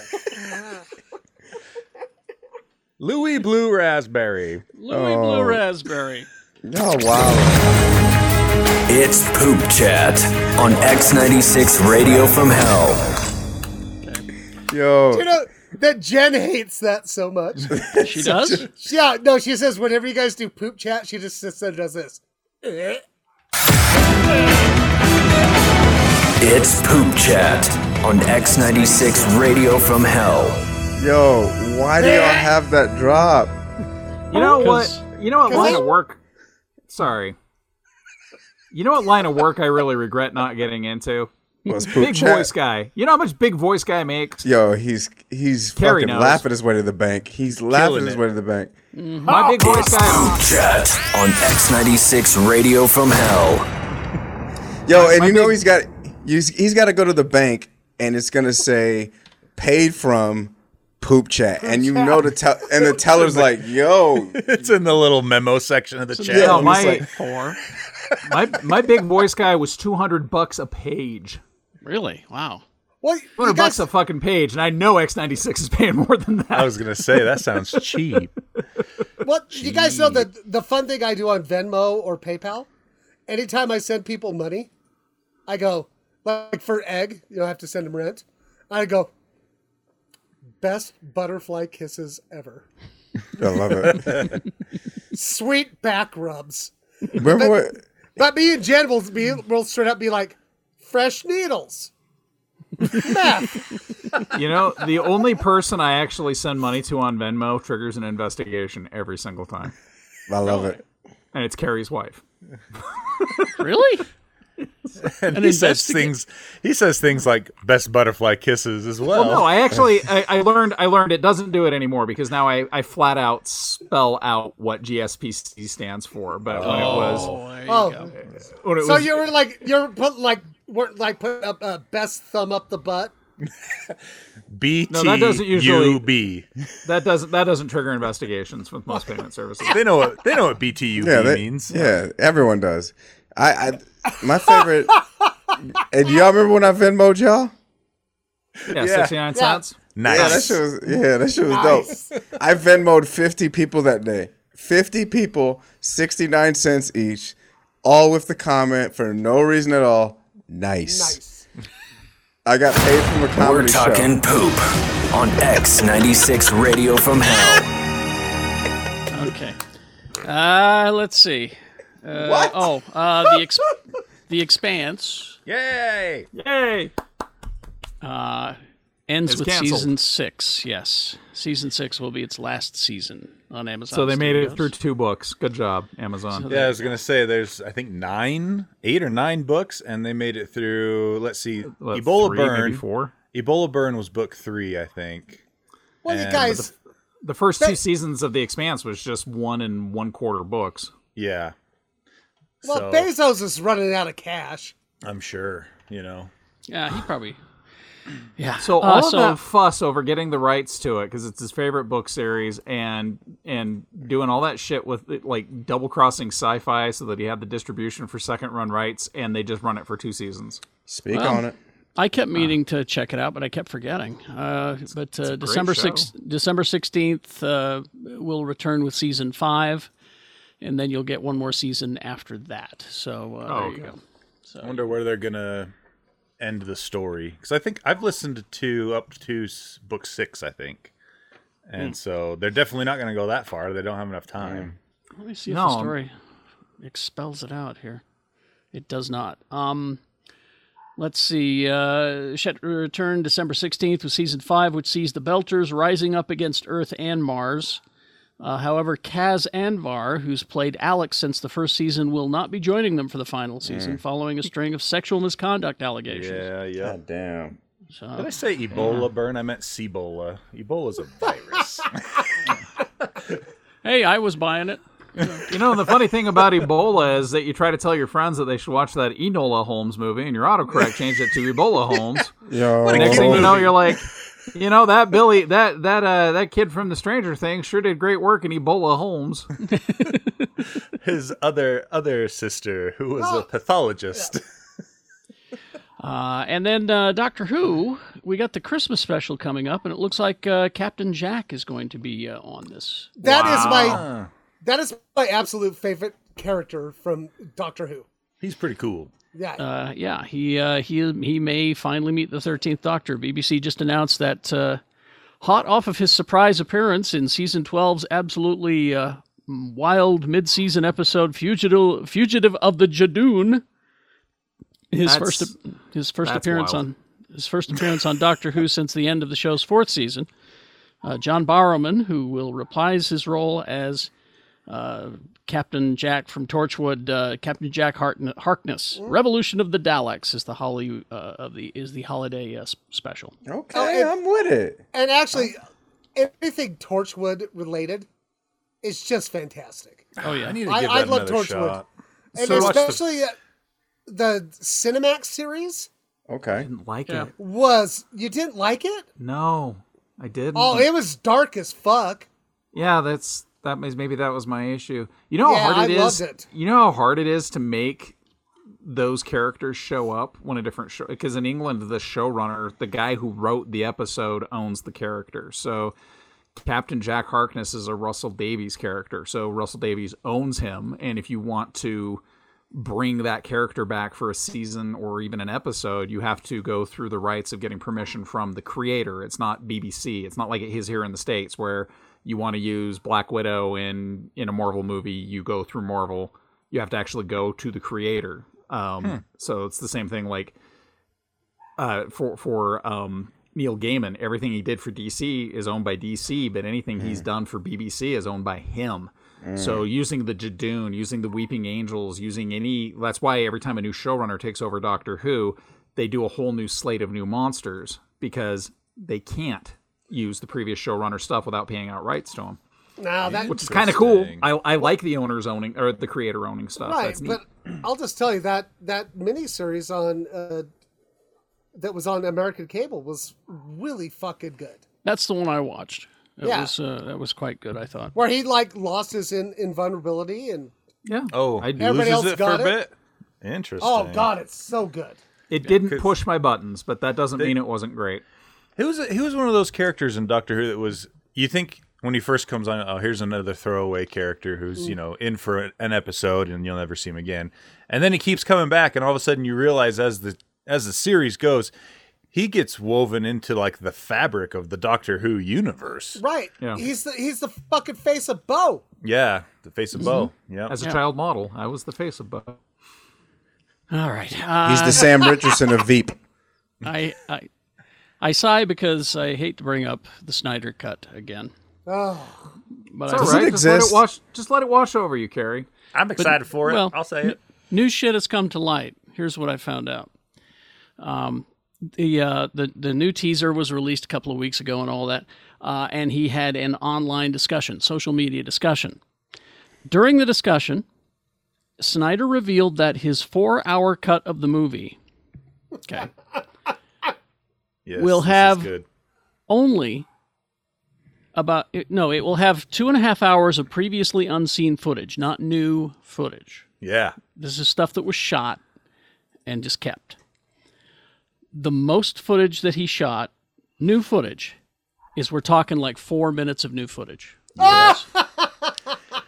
Louis Blue Raspberry. Louis oh. Blue Raspberry. Oh wow! It's Poop Chat on X ninety-six Radio from Hell. Okay. Yo. You know, that Jen hates that so much. She does? Yeah, no, she says whenever you guys do poop chat, she just sits there and does this. It's poop chat on X ninety-six Radio from Hell. Yo, why do y'all have that drop? You know what? You know what line I... of work? Sorry. You know what line of work I really regret not getting into? Was poop big chat. Voice guy. You know how much big voice guy makes? Yo, he's he's Carrie fucking knows. laughing his way to the bank. He's laughing Killing his it. way to the bank. Mm-hmm. My oh, big voice guy. Poop chat on X ninety-six Radio from Hell. Yo, and My you big... know he's got he's, he's got to go to the bank, and it's gonna say paid from poop chat, poop and you chat. know the tell and the teller's like, yo, it's in the little memo section of the so chat. Yeah, my like, four. my my big voice guy was two hundred bucks a page. Really? Wow. Well, two hundred guys... bucks a fucking page, and I know X ninety-six is paying more than that. I was going to say, that sounds cheap. Well, cheap. You guys know that the fun thing I do on Venmo or PayPal, anytime I send people money, I go, like for egg, you know, I have to send them rent. I go, best butterfly kisses ever. I love it. Sweet back rubs. Remember but, what? But me and Jen will, be, will straight up be like, fresh needles. You know, the only person I actually send money to on Venmo triggers an investigation every single time. I love really? it. And it's Carrie's wife. Really? And an he says things he says things like best butterfly kisses as well. Well, no, I actually I, I learned I learned it doesn't do it anymore because now I, I flat out spell out what G S P C stands for. But oh, when it was oh, go. When it so was, you were like you were put like We're like put up uh, best thumb up the butt. B T U B. That doesn't that doesn't trigger investigations with most payment services. They know what they know what B T U B yeah, they, means. Yeah, everyone does. I, I my favorite. And y'all remember when I Venmo'd y'all? Yeah, yeah. sixty-nine yeah. cents. Nice. Yeah, that shit was yeah, that shit was nice. dope. I Venmo'd fifty people that day. Fifty people, sixty-nine cents each, all with the comment for no reason at all. Nice. nice. I got paid from a comedy show. We're talking show. poop on X ninety-six Radio from Hell. Okay. Uh, let's see. Uh, what? Oh, uh, the, ex- the Expanse. Yay! Yay! Uh, ends it's with canceled. Season six, yes. Season six will be its last season on Amazon. So they made Studios. It through two books. Good job, Amazon. So yeah, I was going to say there's, I think, nine, eight or nine books, and they made it through, let's see, what, Ebola three, Burn. Four? Ebola Burn was book three, I think. Well, and you guys. The, the first that, two seasons of The Expanse was just one and one quarter books. Yeah. Well, so, Bezos is running out of cash. I'm sure, you know. Yeah, he probably. Yeah. So all uh, so, of that fuss over getting the rights to it because it's his favorite book series, and and doing all that shit with it, like double crossing sci-fi so that he had the distribution for second run rights, and they just run it for two seasons. Speak well, on it. I kept meaning to check it out, but I kept forgetting. Uh, but uh, December sixteenth, uh, we'll return with season five, and then you'll get one more season after that. So uh, oh, there okay. you go. So, I wonder where they're gonna end the story, because I think I've listened to up to book six, I think, and mm. so they're definitely not going to go that far. They don't have enough time. Yeah. Let me see no. if the story expels it out here. It does not. Um, let's see. Uh, Shatner returned December sixteenth with season five, which sees the Belters rising up against Earth and Mars. Uh, however, Kaz Anvar, who's played Alex since the first season, will not be joining them for the final season, mm. following a string of sexual misconduct allegations. Yeah, yeah. God damn. So, did I say Ebola yeah. burn? I meant Cebola. Ebola's a virus. Hey, I was buying it. You know, the funny thing about Ebola is that you try to tell your friends that they should watch that Enola Holmes movie, and your autocorrect changed it to Ebola Holmes. Yo. Next thing you know, you're like, you know, that Billy, that that uh, that kid from The Stranger Things sure did great work in Ebola Holmes. His other other sister, who was oh, a pathologist. Yeah. uh, and then uh, Doctor Who, we got the Christmas special coming up, and it looks like uh, Captain Jack is going to be uh, on this. That wow. is my... That is my absolute favorite character from Doctor Who. He's pretty cool. Yeah, uh, yeah. He uh, he he may finally meet the thirteenth Doctor. B B C just announced that, uh, hot off of his surprise appearance in season twelve's absolutely uh, wild mid-season episode "Fugitive Fugitive of the Jadoon," his that's, first his first appearance wild. on his first appearance on Doctor Who since the end of the show's fourth season. Uh, John Barrowman, who will reprise his role as Uh, Captain Jack from Torchwood, uh, Captain Jack Harkn- Harkness. Mm. Revolution of the Daleks is the holly uh, of the is the holiday uh, special. Okay, oh, and, I'm with it. And actually, uh, everything Torchwood related is just fantastic. Oh yeah, I need to give I, that I love Torchwood, shot. And so especially the... the Cinemax series. Okay, I didn't like yeah. it. Was you didn't like it? No, I didn't. Oh, it was dark as fuck. Yeah, that's. That was, maybe that was my issue. You know yeah, how hard it I is. It. You know how hard it is to make those characters show up when a different show. Because in England, the showrunner, the guy who wrote the episode, owns the character. So Captain Jack Harkness is a Russell Davies character. So Russell Davies owns him, and if you want to bring that character back for a season or even an episode, you have to go through the rights of getting permission from the creator. It's not B B C. It's not like it is here in the States where you want to use Black Widow in, in a Marvel movie, you go through Marvel. You have to actually go to the creator. Um, hmm. So it's the same thing like uh, for for um, Neil Gaiman. Everything he did for D C is owned by D C, but anything hmm. he's done for B B C is owned by him. Hmm. So using the Jadoon, using the Weeping Angels, using any... That's why every time a new showrunner takes over Doctor Who, they do a whole new slate of new monsters because they can't use the previous showrunner stuff without paying out rights to them. Now that, which is kind of cool. I, I like the owners owning or the creator owning stuff. Right, that's neat. But I'll just tell you that that miniseries on uh, that was on American cable was really fucking good. That's the one I watched. It yeah, was, uh, that was quite good. I thought where he like lost his in, invulnerability and yeah. Oh, I loses it for a bit. Interesting. Oh God, it's so good. It yeah, didn't cause... push my buttons, but that doesn't they... mean it wasn't great. He was, he was one of those characters in Doctor Who that was, you think when he first comes on, oh, here's another throwaway character who's, you know, in for an episode and you'll never see him again. And then he keeps coming back and all of a sudden you realize as the as the series goes, he gets woven into like the fabric of the Doctor Who universe. Right. Yeah. He's the he's the fucking face of Bo. Yeah, the face of mm-hmm. Bo. Yeah. As a yeah. child model, I was the face of Bo. All right. Uh... He's the Sam Richardson of Veep. I... I... I sigh because I hate to bring up the Snyder Cut again. Oh, but it's I, all right. Does it just exist? Let it wash, just let it wash over you, Carrie. I'm excited but, for it. Well, I'll say it. New shit has come to light. Here's what I found out. Um, the, uh, the the new teaser was released a couple of weeks ago and all that, uh, and he had an online discussion, social media discussion. During the discussion, Snyder revealed that his four-hour cut of the movie... Okay. Yes, will have only about, no, it will have two and a half hours of previously unseen footage, not new footage. Yeah. This is stuff that was shot and just kept. The most footage that he shot, new footage, is we're talking like four minutes of new footage. Yes.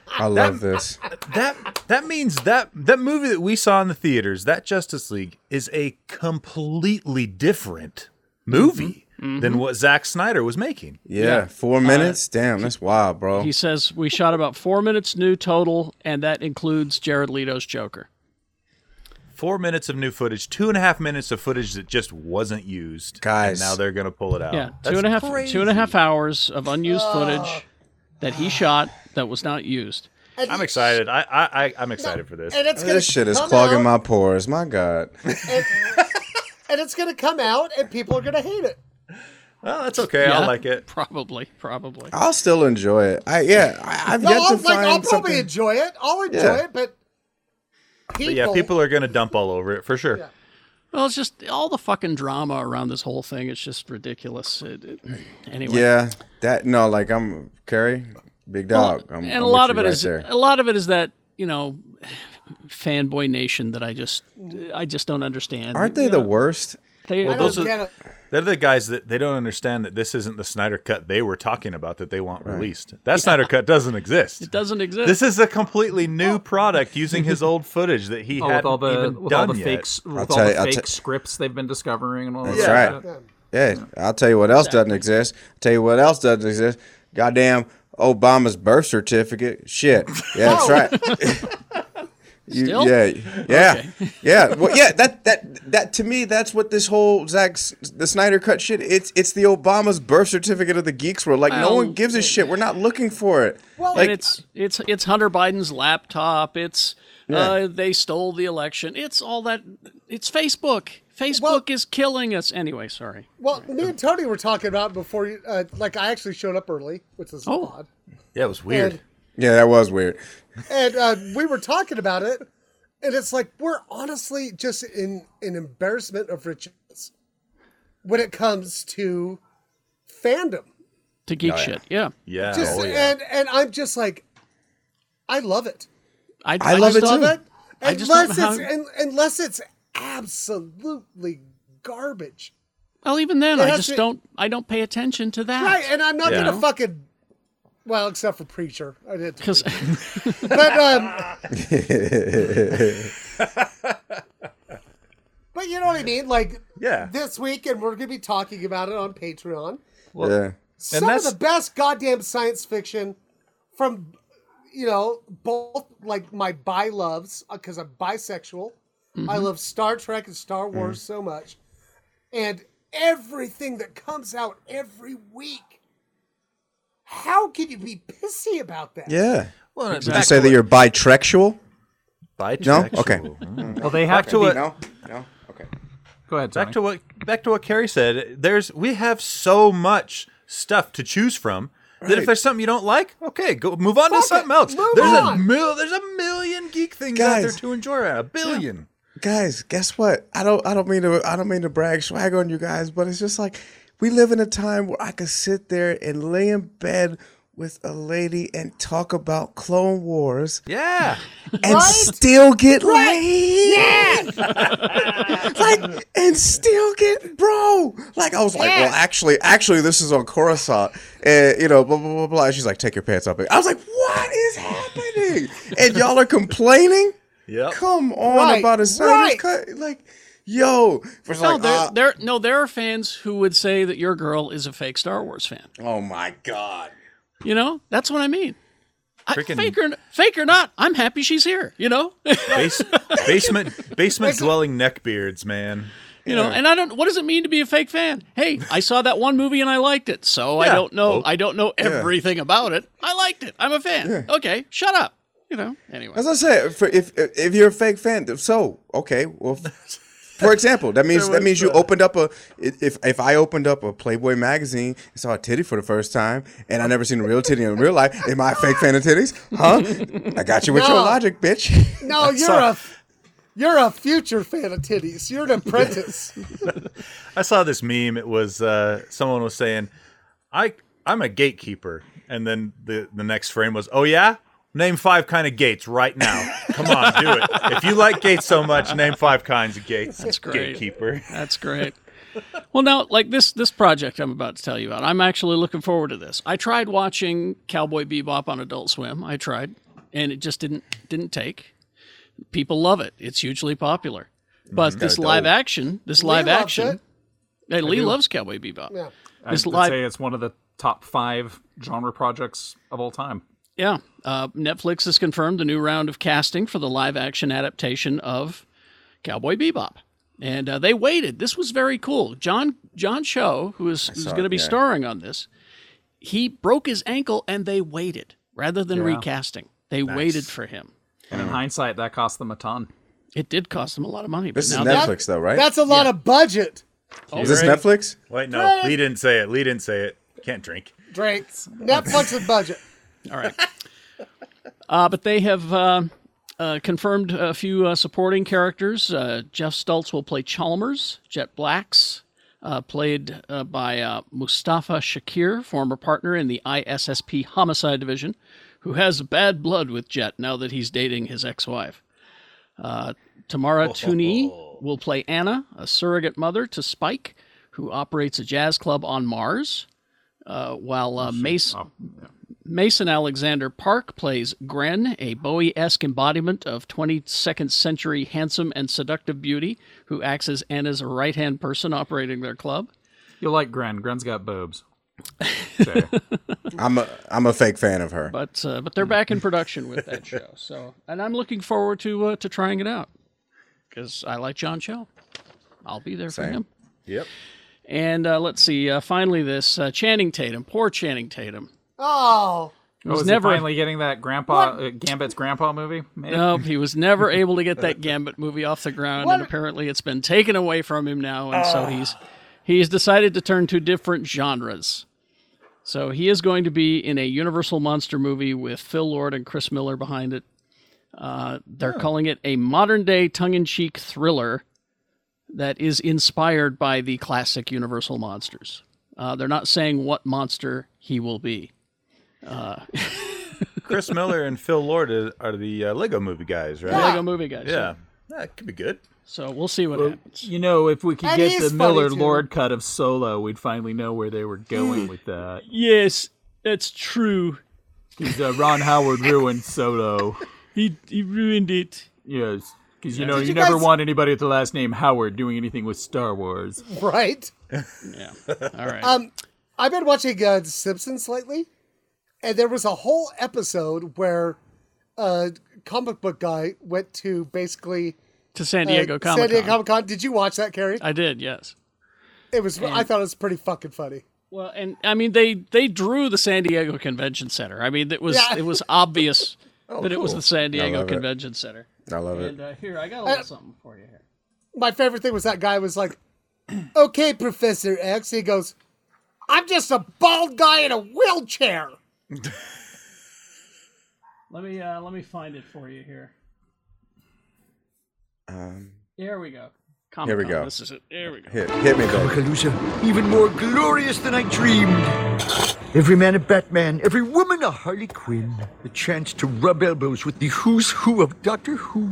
I love that, this. that that means that that movie that we saw in the theaters, that Justice League, is a completely different movie mm-hmm. than what Zack Snyder was making. Yeah, yeah. four minutes? Uh, Damn, that's wild, bro. He says, we shot about four minutes new total, and that includes Jared Leto's Joker. Four minutes of new footage, two and a half minutes of footage that just wasn't used. Guys. And now they're going to pull it out. Yeah, two and, a half, two and a half hours of unused footage that he shot that was not used. And I'm excited. I, I, I, I'm excited no, for this. And it's this shit is clogging out. My pores. My God. And, and it's going to come out and people are going to hate it. Well, that's okay. Yeah, I'll like it. Probably, probably. I'll still enjoy it. I Yeah, I, I've no, yet I'll, to like, find I'll probably something... enjoy it. I'll enjoy yeah. it, but... People. But yeah, people are going to dump all over it for sure. Yeah. Well, it's just all the fucking drama around this whole thing. It's just ridiculous. It, it, anyway. Yeah, that no, like I'm Carrie, big dog. Well, I'm, and I'm a lot of it right is there. A lot of it is that you know, fanboy nation that I just I just don't understand. Aren't they you the know? Worst? They, well, those are, they're the guys that they don't understand that this isn't the Snyder Cut they were talking about that they want right. released. That yeah. Snyder Cut doesn't exist. It doesn't exist. This is a completely new oh. product using his old footage that he oh, hadn't all the, even done all the yet. Fakes, with all you, the fake t- scripts they've been discovering and all that. Yeah. That's right. Yeah. yeah, I'll tell you what else exactly. doesn't exist. I'll tell you what else doesn't exist. Goddamn Obama's birth certificate. Shit. Yeah, that's right. You, Still? Yeah, yeah, okay. yeah. Well, yeah. That that that to me, that's what this whole Zack's the Snyder Cut shit. It's it's the Obama's birth certificate of the geeks world. Like I'll, no one gives a shit. We're not looking for it. Well, like, and it's it's it's Hunter Biden's laptop. It's yeah. uh, they stole the election. It's all that. It's Facebook. Facebook well, is killing us. Anyway, sorry. Well, me and Tony were talking about before. You, uh, like I actually showed up early, which is oh. odd. Yeah, it was weird. And, yeah, that was weird. And uh, we were talking about it, and it's like we're honestly just in an embarrassment of riches when it comes to fandom. To geek oh, yeah. shit, yeah. Yeah. Just, oh, yeah. And, and I'm just like, I love it. I, I, I love just it too. It. I just unless, it's, to... un, unless it's absolutely garbage. Well, even then, it I just to... don't I don't pay attention to that. Right, and I'm not yeah. going to fucking... Well, except for Preacher. I did. But, um, but you know what I mean? Like, yeah. this week, and we're going to be talking about it on Patreon. Well, yeah. Some of the best goddamn science fiction from, you know, both, like, my bi loves, because I'm bisexual. Mm-hmm. I love Star Trek and Star Wars mm-hmm. so much. And everything that comes out every week. How can you be pissy about that? Yeah. Well, did exactly. you say that you're bitrexual? Bitrexual. No? Okay. Mm. Well, they have okay. to. What, no? No? Okay. Go ahead, Tony. Back to what back to what Carrie said. There's we have so much stuff to choose from right. that if there's something you don't like, okay, go move on Fuck to something it. else. Move there's on. a mil, there's a million geek things Guys. out there to enjoy. Right? A billion. Yeah. Guys, guess what? I don't I don't mean to I don't mean to brag swag on you guys, but it's just like we live in a time where I could sit there and lay in bed with a lady and talk about Clone Wars. Yeah. And right? still get right? laid. Yeah. Like, and still get, bro. Like, I was like, yeah. well, actually, actually, this is on Coruscant. And, you know, blah, blah, blah, blah. And she's like, take your pants off. I was like, what is happening? And y'all are complaining? Yep. Come on right. about a Snyder Cut. Like, Yo, for no, like, there, uh, there, no, there are fans who would say that your girl is a fake Star Wars fan. Oh my God! You know, that's what I mean. I, fake, or, fake or not, I'm happy she's here. You know, Base, basement, basement dwelling neckbeards, man. You know, yeah. and I don't. What does it mean to be a fake fan? Hey, I saw that one movie and I liked it, so yeah. I don't know. Oh. I don't know everything yeah. about it. I liked it. I'm a fan. Yeah. Okay, shut up. You know. Anyway, as I said, for, if if you're a fake fan, so okay, well. For example, that means that means you opened up a if if I opened up a Playboy magazine and saw a titty for the first time and I never seen a real titty in real life, am I a fake fan of titties? Huh? I got you with no. your logic, bitch. No, you're saw, a you're a future fan of titties. You're an apprentice. I saw this meme. It was uh, someone was saying, I I'm a gatekeeper, and then the the next frame was, oh yeah. Name five kind of gates right now. Come on, do it. If you like gates so much, name five kinds of gates. That's great. Gatekeeper. That's great. Well, now, like this this project I'm about to tell you about, I'm actually looking forward to this. I tried watching Cowboy Bebop on Adult Swim. I tried. and it just didn't didn't take. People love it; it's hugely popular. But mm-hmm. this live action, this live Lee action, hey, Lee loves Cowboy Bebop. Yeah. This I would live, say it's one of the top five genre projects of all time. Yeah, uh, Netflix has confirmed the new round of casting for the live action adaptation of Cowboy Bebop. And uh, they waited. This was very cool. John John Cho, who is who's going to be yeah. starring on this, he broke his ankle, and they waited rather than yeah. recasting. They nice. waited for him. And in hindsight, that cost them a ton. It did cost them a lot of money. This is Netflix, though, right? That's a lot yeah. of budget. Oh, is this right? Netflix? Wait, no. Drink. Lee didn't say it. Lee didn't say it. Can't drink. Drinks. Netflix's budget. All right. Uh, but they have... Uh, Uh, confirmed a few uh, supporting characters. Uh, Jeff Stultz will play Chalmers. Jet Blacks, uh, played uh, by uh, Mustafa Shakir, former partner in the I S S P Homicide Division, who has bad blood with Jet now that he's dating his ex-wife. Uh, Tamara Tooney will play Anna, a surrogate mother to Spike, who operates a jazz club on Mars, uh, while uh, Mace... Oh, yeah. Mason Alexander Park plays Gren, a Bowie-esque embodiment of twenty-second century handsome and seductive beauty who acts as Anna's right-hand person operating their club. You'll like Gren. Gren's got boobs. So. I'm a I'm a fake fan of her. But uh, but they're back in production with that show. So and I'm looking forward to uh, to trying it out because I like John Cho. I'll be there Same. for him. Yep. And uh, let's see. Uh, finally, this uh, Channing Tatum. Poor Channing Tatum. Oh, he was oh, never he finally getting that grandpa uh, Gambit's grandpa movie. Maybe? No, he was never able to get that Gambit movie off the ground, what? and apparently it's been taken away from him now, and uh. so he's he's decided to turn to different genres. So he is going to be in a Universal monster movie with Phil Lord and Chris Miller behind it. Uh, they're oh. calling it a modern-day tongue-in-cheek thriller that is inspired by the classic Universal monsters. Uh, they're not saying what monster he will be. Uh. Chris Miller and Phil Lord are the uh, Lego movie guys, right? Yeah. Lego movie guys. Yeah. That yeah, could be good. So we'll see what well, happens. You know, if we could that get the Miller too. Lord cut of Solo, we'd finally know where they were going with that. Yes, that's true. Because uh, Ron Howard ruined Solo. He he ruined it. Yes. Because, you yeah. know, you, you never guys... want anybody with the last name Howard doing anything with Star Wars. Right. Yeah. All right. Um, I've been watching uh, The Simpsons lately. And there was a whole episode where a comic book guy went to basically... To San Diego uh, Comic-Con. San Diego Comic-Con. Did you watch that, Carrie? I did, yes. It was. And, I thought it was pretty fucking funny. Well, and I mean, they, they drew the San Diego Convention Center. I mean, it was yeah. it was obvious oh, that cool. it was the San Diego Convention it. Center. I love and, it. And uh, here, I got a little uh, something for you here. My favorite thing was that guy was like, okay, Professor X. He goes, I'm just a bald guy in a wheelchair. let me uh, let me find it for you here. Um, here we go. Comic-Con. Here we go. This is it. Here we go. Hit, hit me, Comic-Calusa, even more glorious than I dreamed. Every man a Batman, every woman a Harley Quinn. The chance to rub elbows with the who's who of Doctor Who,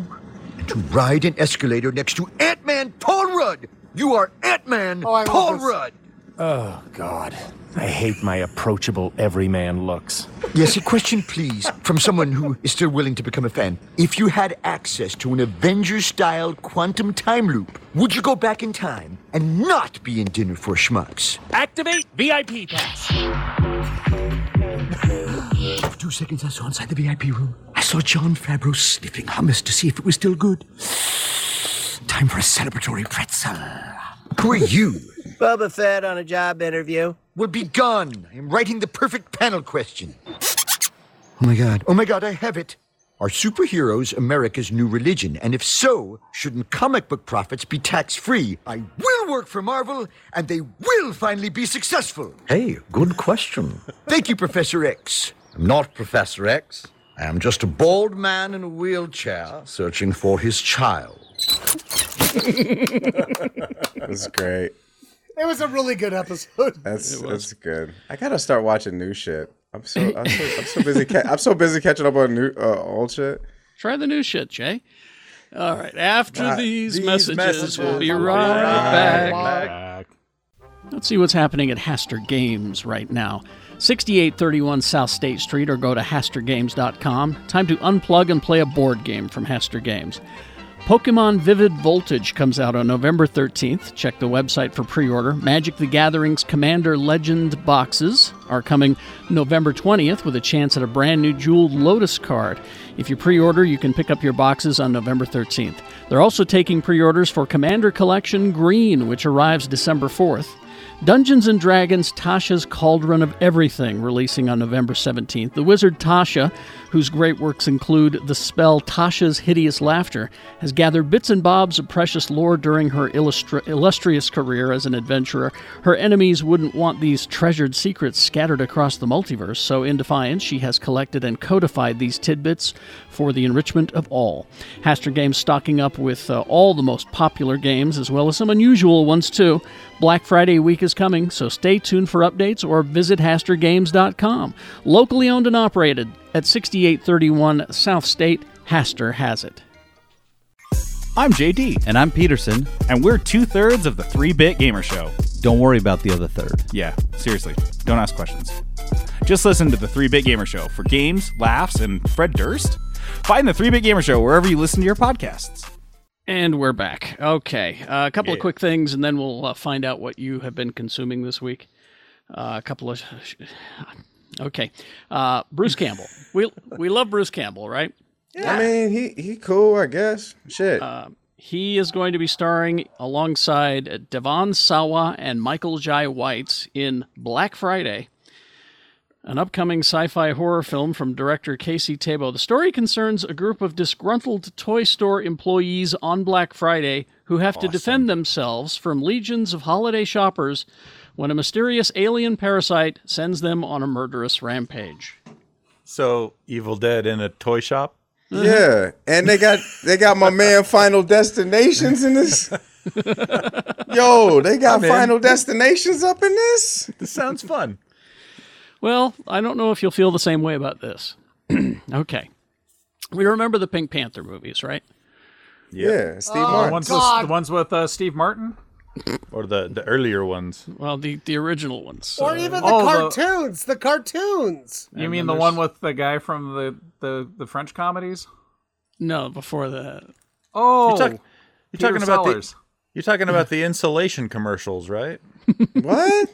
and to ride an escalator next to Ant-Man Paul Rudd. You are Ant-Man oh, Paul Rudd. Oh, God. I hate my approachable everyman looks. Yes, a question, please, from someone who is still willing to become a fan. If you had access to an Avengers-style quantum time loop, would you go back in time and not be in dinner for schmucks? Activate V I P pass. For two seconds, I saw inside the V I P room. I saw Jon Favreau sniffing hummus to see if it was still good. Time for a celebratory pretzel. Who are you? Boba Fett on a job interview. We'll be gone. I am writing the perfect panel question. Oh, my God. Oh, my God, I have it. Are superheroes America's new religion? And if so, shouldn't comic book profits be tax-free? I will work for Marvel, and they will finally be successful. Hey, good question. Thank you, Professor X. I'm not Professor X. I am just a bald man in a wheelchair searching for his child. That's great. It was a really good episode. That's that's good. I gotta start watching new shit. I'm so I'm so, I'm so busy. Ca- I'm so busy catching up on new uh, old shit. Try the new shit, Jay. All right. After uh, these, these messages, messages, we'll be right, right back. back. Let's see what's happening at Hastur Games right now. sixty-eight thirty-one South State Street, or go to hastur games dot com. Time to unplug and play a board game from Hastur Games. Pokemon Vivid Voltage comes out on November thirteenth. Check the website for pre-order. Magic the Gathering's Commander Legend boxes are coming November twentieth with a chance at a brand new Jeweled Lotus card. If you pre-order, you can pick up your boxes on November thirteenth. They're also taking pre-orders for Commander Collection Green, which arrives December fourth. Dungeons and Dragons Tasha's Cauldron of Everything, releasing on November seventeenth. The wizard Tasha, whose great works include the spell Tasha's Hideous Laughter, has gathered bits and bobs of precious lore during her illustri- illustrious career as an adventurer. Her enemies wouldn't want these treasured secrets scattered across the multiverse, so in defiance, she has collected and codified these tidbits for the enrichment of all. Hastur Games stocking up with uh, all the most popular games, as well as some unusual ones, too. Black Friday week is coming, so stay tuned for updates or visit hastur games dot com. Locally owned and operated at sixty-eight thirty-one South State, Hastur has it. I'm J D. And I'm Peterson. And we're two-thirds of the three-Bit Gamer Show. Don't worry about the other third. Yeah, seriously. Don't ask questions. Just listen to the three-Bit Gamer Show for games, laughs, and Fred Durst. Find the three-Bit Gamer Show wherever you listen to your podcasts. And we're back. Okay. Uh, a couple yeah. of quick things, and then we'll uh, find out what you have been consuming this week. Uh, a couple of... Okay. Uh, Bruce Campbell. we we love Bruce Campbell, right? Yeah. I mean, he, he cool, I guess. Shit. Uh, he is going to be starring alongside Devon Sawa and Michael Jai Whites in Black Friday, an upcoming sci-fi horror film from director Casey Tabo. The story concerns a group of disgruntled toy store employees on Black Friday who have awesome. to defend themselves from legions of holiday shoppers when a mysterious alien parasite sends them on a murderous rampage. So, Evil Dead in a toy shop? Yeah, and they got they got my man Final Destinations in this. Yo, they got Final Destinations up in this? This sounds fun. Well, I don't know if you'll feel the same way about this. Okay. We remember the Pink Panther movies, right? Yeah. yeah Steve oh, Martin. The ones, with, the ones with uh, Steve Martin? Or the, the earlier ones? Well, the, the original ones. Or uh, even the oh, cartoons. The, the cartoons. You and mean the there's... one with the guy from the, the, the French comedies? No, before that. Oh. You're, talk, you're talking about the, You're talking about the insulation commercials, right? What?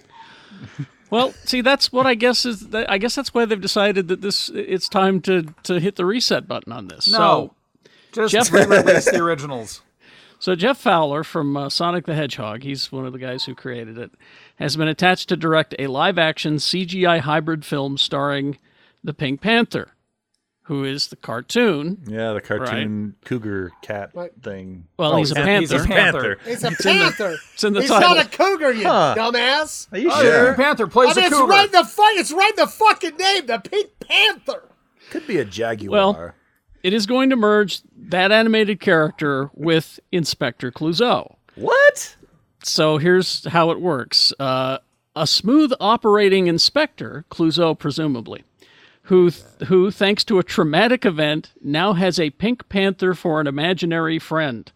Well, see, that's what I guess is. That, I guess that's why they've decided that this it's time to, to hit the reset button on this. No, so, just Jeff, re-release the originals. So Jeff Fowler from uh, Sonic the Hedgehog, he's one of the guys who created it, has been attached to direct a live-action C G I hybrid film starring the Pink Panther, who is the cartoon. Yeah, the cartoon right? cougar cat what? thing. Well, oh, he's, he's, a panther. he's a panther. He's a panther. It's in the, it's in the title. He's not a cougar, you huh. dumbass. Are you oh, sure? The Pink Panther plays I mean, a cougar. It's right, in the fu- it's right in the fucking name, the Pink Panther. Could be a jaguar. Well, it is going to merge that animated character with Inspector Clouseau. What? So here's how it works. Uh, a smooth operating inspector, Clouseau presumably, who, th- who, thanks to a traumatic event, now has a Pink Panther for an imaginary friend.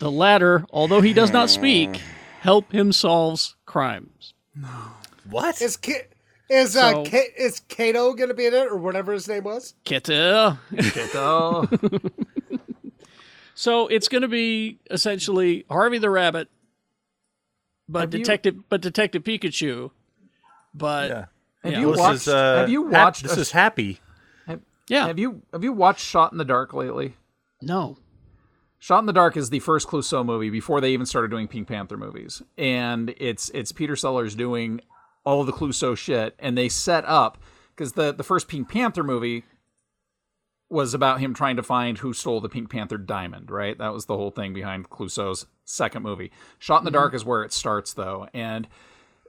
The latter, although he does not speak, help him solve crimes. No. What? Is Ki- is so, uh, Ki- is Kato going to be in it, or whatever his name was? Kato. Kato. So it's going to be essentially Harvey the Rabbit, but Have Detective, you... but Detective Pikachu, but. Yeah. Have, yeah, you well, watched, is, uh, have you watched? This a, is happy. Have, yeah. Have you have you watched Shot in the Dark lately? No. Shot in the Dark is the first Clouseau movie before they even started doing Pink Panther movies, and it's it's Peter Sellers doing all of the Clouseau shit, and they set up because the the first Pink Panther movie was about him trying to find who stole the Pink Panther diamond, right? That was the whole thing behind Clouseau's second movie. Shot in the mm-hmm. Dark is where it starts, though, and.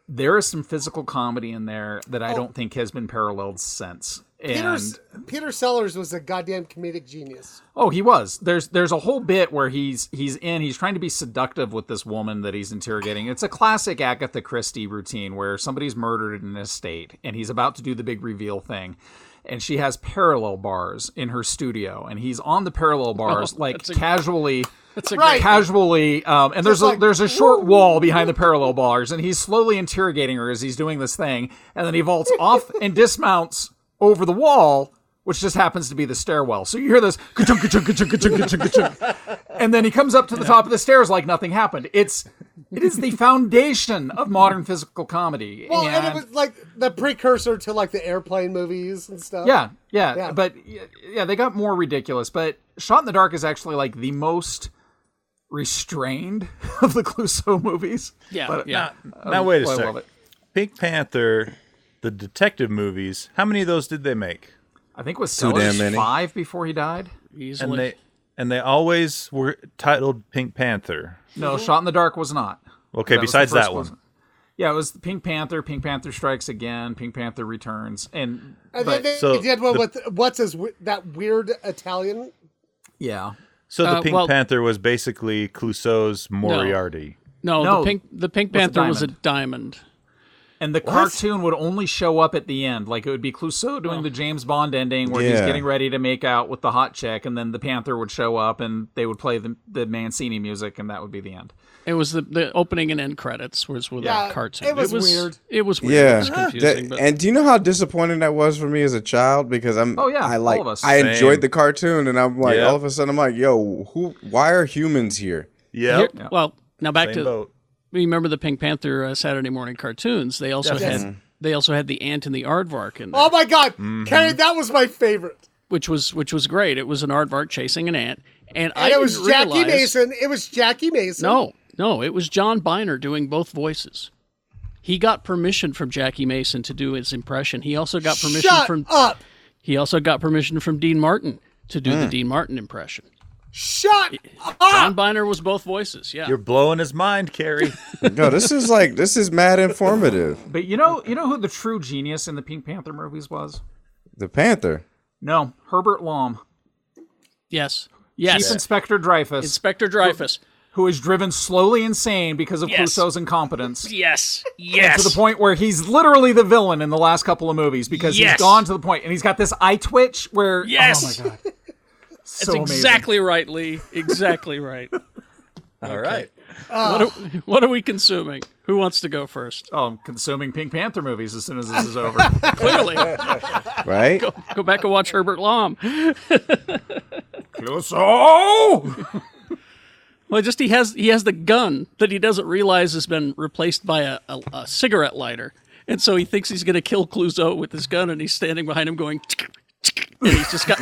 There is some physical comedy in there that I oh. don't think has been paralleled since. And Peter Sellers was a goddamn comedic genius. Oh, he was. There's there's a whole bit where he's he's in, he's trying to be seductive with this woman that he's interrogating. It's a classic Agatha Christie routine where somebody's murdered in an estate and he's about to do the big reveal thing. and she has parallel bars in her studio, and he's on the parallel bars, oh, like that's a, casually, that's a great casually, um, and there's a, like, there's a short wall behind the parallel bars, and he's slowly interrogating her as he's doing this thing, and then he vaults off and dismounts over the wall, which just happens to be the stairwell. So you hear this, ka-chunk, ka-chunk, ka-chunk, ka-chunk, ka-chunk, ka-chunk, and then he comes up to the yeah. top of the stairs like nothing happened. It's it is the foundation of modern physical comedy. Well, and, and it was like the precursor to like the airplane movies and stuff. Yeah, yeah, yeah. But yeah, they got more ridiculous. But Shot in the Dark is actually like the most restrained of the Clouseau movies. Yeah, but, yeah. Now, um, now wait a second. Pink Panther, the detective movies. How many of those did they make? I think it was Sellers five before he died. Easily. And they and they always were titled Pink Panther. No, Shot in the Dark was not. Okay, besides that one. one. Yeah, it was Pink Panther, Pink Panther Strikes Again, Pink Panther Returns. And, and but, they, so they had one the, with what's his, that weird Italian? Yeah. So the uh, Pink well, Panther was basically Clouseau's Moriarty. No, no, no the Pink the Pink Panther was a diamond. Was a diamond. And the what? cartoon would only show up at the end. Like, it would be Clouseau doing oh. the James Bond ending where yeah. he's getting ready to make out with the hot chick, and then the Panther would show up, and they would play the, the Mancini music, and that would be the end. It was the, the opening and end credits was with yeah, that cartoon. It was, it was weird. It was weird. Yeah. It was confusing. That, and do you know how disappointing that was for me as a child? Because I'm, oh, yeah, I, like, I enjoyed the cartoon, and I'm like, yeah. all of a sudden, I'm like, yo, who? Why are humans here? Yeah. yeah. Well, now back Same to... boat. Remember the Pink Panther uh, Saturday morning cartoons? They also yes. had they also had the Ant and the Aardvark in there. Oh my God, mm-hmm. Karen, that was my favorite. Which was which was great. It was an aardvark chasing an ant, and, and I it was Jackie realize, Mason. It was Jackie Mason. No, no, it was John Biner doing both voices. He got permission from Jackie Mason to do his impression. He also got permission Shut from up. He also got permission from Dean Martin to do mm. the Dean Martin impression. Shut up! John Biner was both voices, yeah. You're blowing his mind, Carrie. No, this is like, this is mad informative. But you know you know who the true genius in the Pink Panther movies was? The Panther? No, Herbert Lom. Yes. Yes. Chief yeah. Inspector Dreyfus. Inspector Dreyfus. Who, who is driven slowly insane because of yes. Clouseau's incompetence. Yes. Yes. To the point where he's literally the villain in the last couple of movies because yes. he's gone to the point, and he's got this eye twitch where... Yes. Oh, my God. That's so exactly right, Lee. Exactly right. All okay. right. Uh, what, are, what are we consuming? Who wants to go first? Oh, I'm consuming Pink Panther movies as soon as this is over. Clearly. Right? Go, go back and watch Herbert Lom. Clouseau! Well, just he has he has the gun that he doesn't realize has been replaced by a, a, a cigarette lighter. And so he thinks he's going to kill Clouseau with his gun, and he's standing behind him going... And he's just got...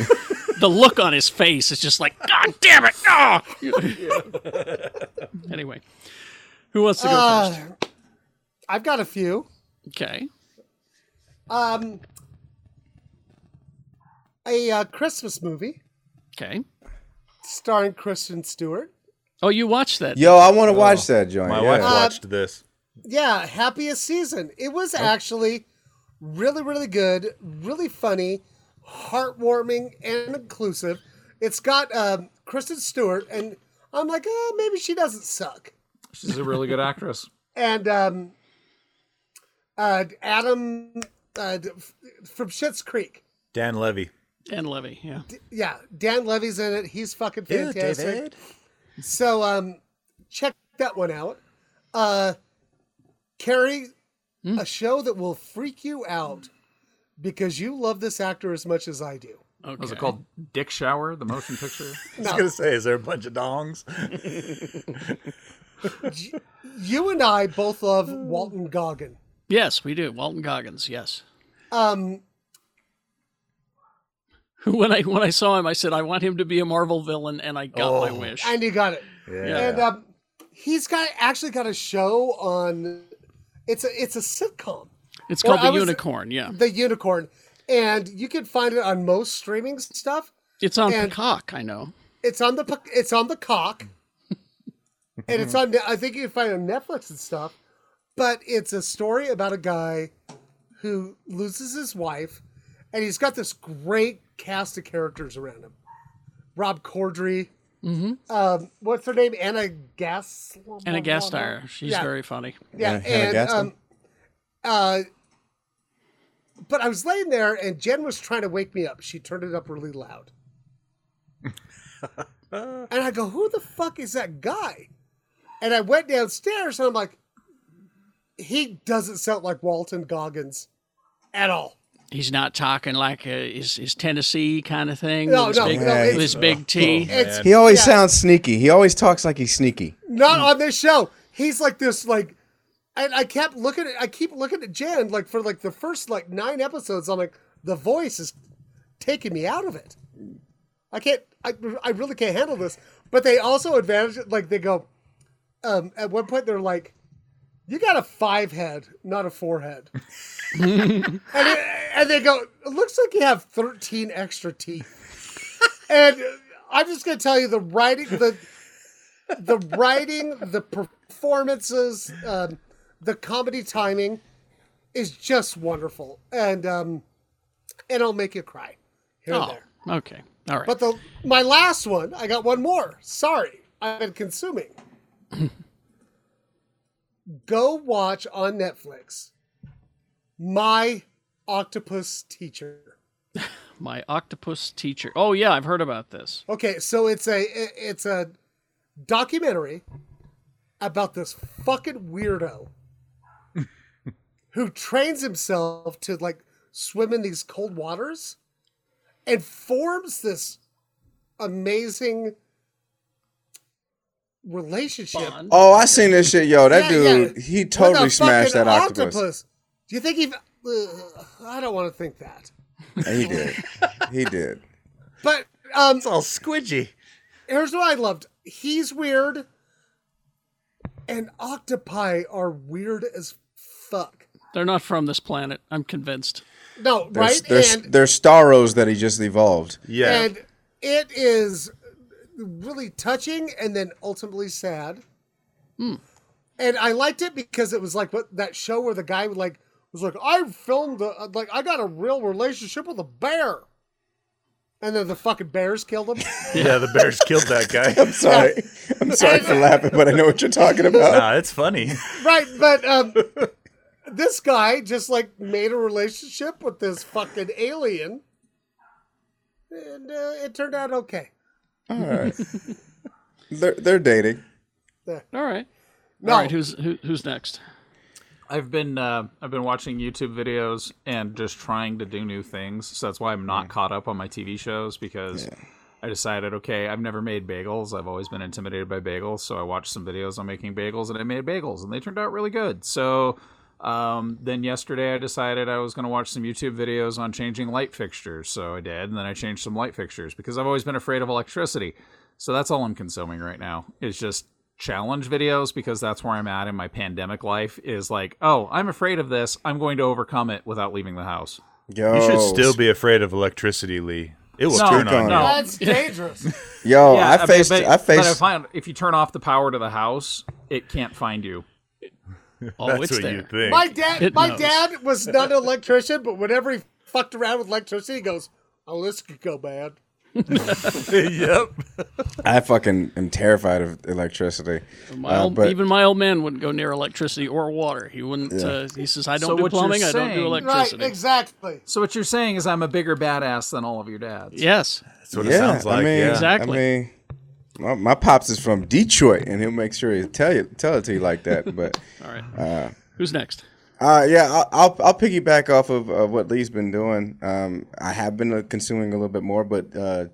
The look on his face is just like, God damn it! No. Oh! Anyway, who wants to go uh, first? I've got a few. Okay. Um, a uh, Christmas movie. Okay. Starring Kristen Stewart. Oh, you watched that? Yo, I want to oh, watch that, John. My yeah. wife watched uh, this. Yeah, Happiest Season. It was oh. actually really, really good, really funny. Heartwarming and inclusive. It's got um, Kristen Stewart, and I'm like, oh, maybe she doesn't suck. She's a really good actress. And um, uh, Adam uh, from Schitt's Creek. Dan Levy. Dan Levy, yeah. D- yeah, Dan Levy's in it. He's fucking fantastic. Yeah, David. So um, check that one out. Uh, Carrie, mm. a show that will freak you out. Because you love this actor as much as I do. Okay. Was it called Dick Shower, the motion picture? No. I was going to say, is there a bunch of dongs? You and I both love Walton Goggin. Yes, we do. Walton Goggins, yes. Um, when I when I saw him, I said, I want him to be a Marvel villain, and I got oh, my wish. And you got it. Yeah. And um, he's got actually got a show on... It's a It's a sitcom. It's called well, The Unicorn, yeah. The Unicorn. And you can find it on most streaming stuff. It's on and Peacock, I know. It's on the it's on the cock. And it's on, I think you can find it on Netflix and stuff. But it's a story about a guy who loses his wife. And he's got this great cast of characters around him. Rob Corddry. Mm-hmm. Um, what's her name? Anna Gas. Anna Gasteyer. She's yeah. very funny. Yeah, yeah. and... Anna um, Uh, but I was laying there and Jen was trying to wake me up. She turned it up really loud. And I go, who the fuck is that guy? And I went downstairs and I'm like, he doesn't sound like Walton Goggins at all. He's not talking like a, his, his Tennessee kind of thing. No, with no, big, no with his big T. Oh, he always yeah. sounds sneaky. He always talks like he's sneaky. Not on this show. He's like this, like, and I kept looking at, I keep looking at Jen, like for like the first like nine episodes. I'm like, the voice is taking me out of it. I can't, I, I really can't handle this. But they also advantage it. Like they go, um, at one point they're like, you got a five head, not a four head. and, it, and they go, it looks like you have thirteen extra teeth. And I'm just going to tell you the writing, the the writing, the performances, um, the comedy timing is just wonderful. And um, and I'll make you cry. Here oh, and there. Okay. All right. But the my last one, I got one more. Sorry. I've been consuming. Go watch on Netflix, My Octopus Teacher. My Octopus Teacher. Oh yeah, I've heard about this. Okay, so it's a it's a documentary about this fucking weirdo who trains himself to like swim in these cold waters and forms this amazing relationship. Bond. Oh, I seen this shit, yo. That yeah, dude, yeah. he totally smashed that octopus. octopus. Do you think he? Uh, I don't want to think that. He did. He did. But um, it's all squidgy. Here's what I loved. He's weird, and octopi are weird as fuck. They're not from this planet. I'm convinced. No, they're, right? They're, and they're Starros that he just evolved. Yeah, and it is really touching and then ultimately sad. Mm. And I liked it because it was like what that show where the guy would like was like, I filmed the like I got a real relationship with a bear. And then the fucking bears killed him. Yeah, the bears killed that guy. I'm sorry. Yeah. I'm sorry and, for laughing, but I know what you're talking about. Nah, it's funny. Right, but um this guy just like made a relationship with this fucking alien. And uh, it turned out okay. All right, they're they're dating. All right, no. all right. Who's who, who's next? I've been uh, I've been watching YouTube videos and just trying to do new things. So that's why I'm not caught up on my T V shows because yeah. I decided, okay, I've never made bagels. I've always been intimidated by bagels, so I watched some videos on making bagels and I made bagels and they turned out really good. So um, then yesterday I decided I was going to watch some YouTube videos on changing light fixtures. So I did. And then I changed some light fixtures because I've always been afraid of electricity. So that's all I'm consuming right now is just challenge videos because that's where I'm at in my pandemic life is like, oh, I'm afraid of this. I'm going to overcome it without leaving the house. Yo. You should still be afraid of electricity, Lee. It will no, turn on. No. That's dangerous. Yo, yeah, I, I faced, but, I faced, but I find if you turn off the power to the house, it can't find you. Oh, that's it's what there. You think. My dad, it my knows. dad was not an electrician, but whenever he fucked around with electricity, he goes, "Oh, this could go bad." Yep. I fucking am terrified of electricity. My old, uh, but, even my old man wouldn't go near electricity or water. He wouldn't. Yeah. Uh, he says, "I don't so do plumbing. I saying, don't do electricity." Right, exactly. So what you're saying is, I'm a bigger badass than all of your dads. Yes, that's what yeah, it sounds like. I mean, yeah. Exactly. I mean, My, my pops is from Detroit, and he'll make sure he tell you tell it to you like that. But all right, uh, who's next? Uh, yeah, I'll, I'll I'll piggyback off of uh, what Lee's been doing. Um, I have been uh, consuming a little bit more, but uh,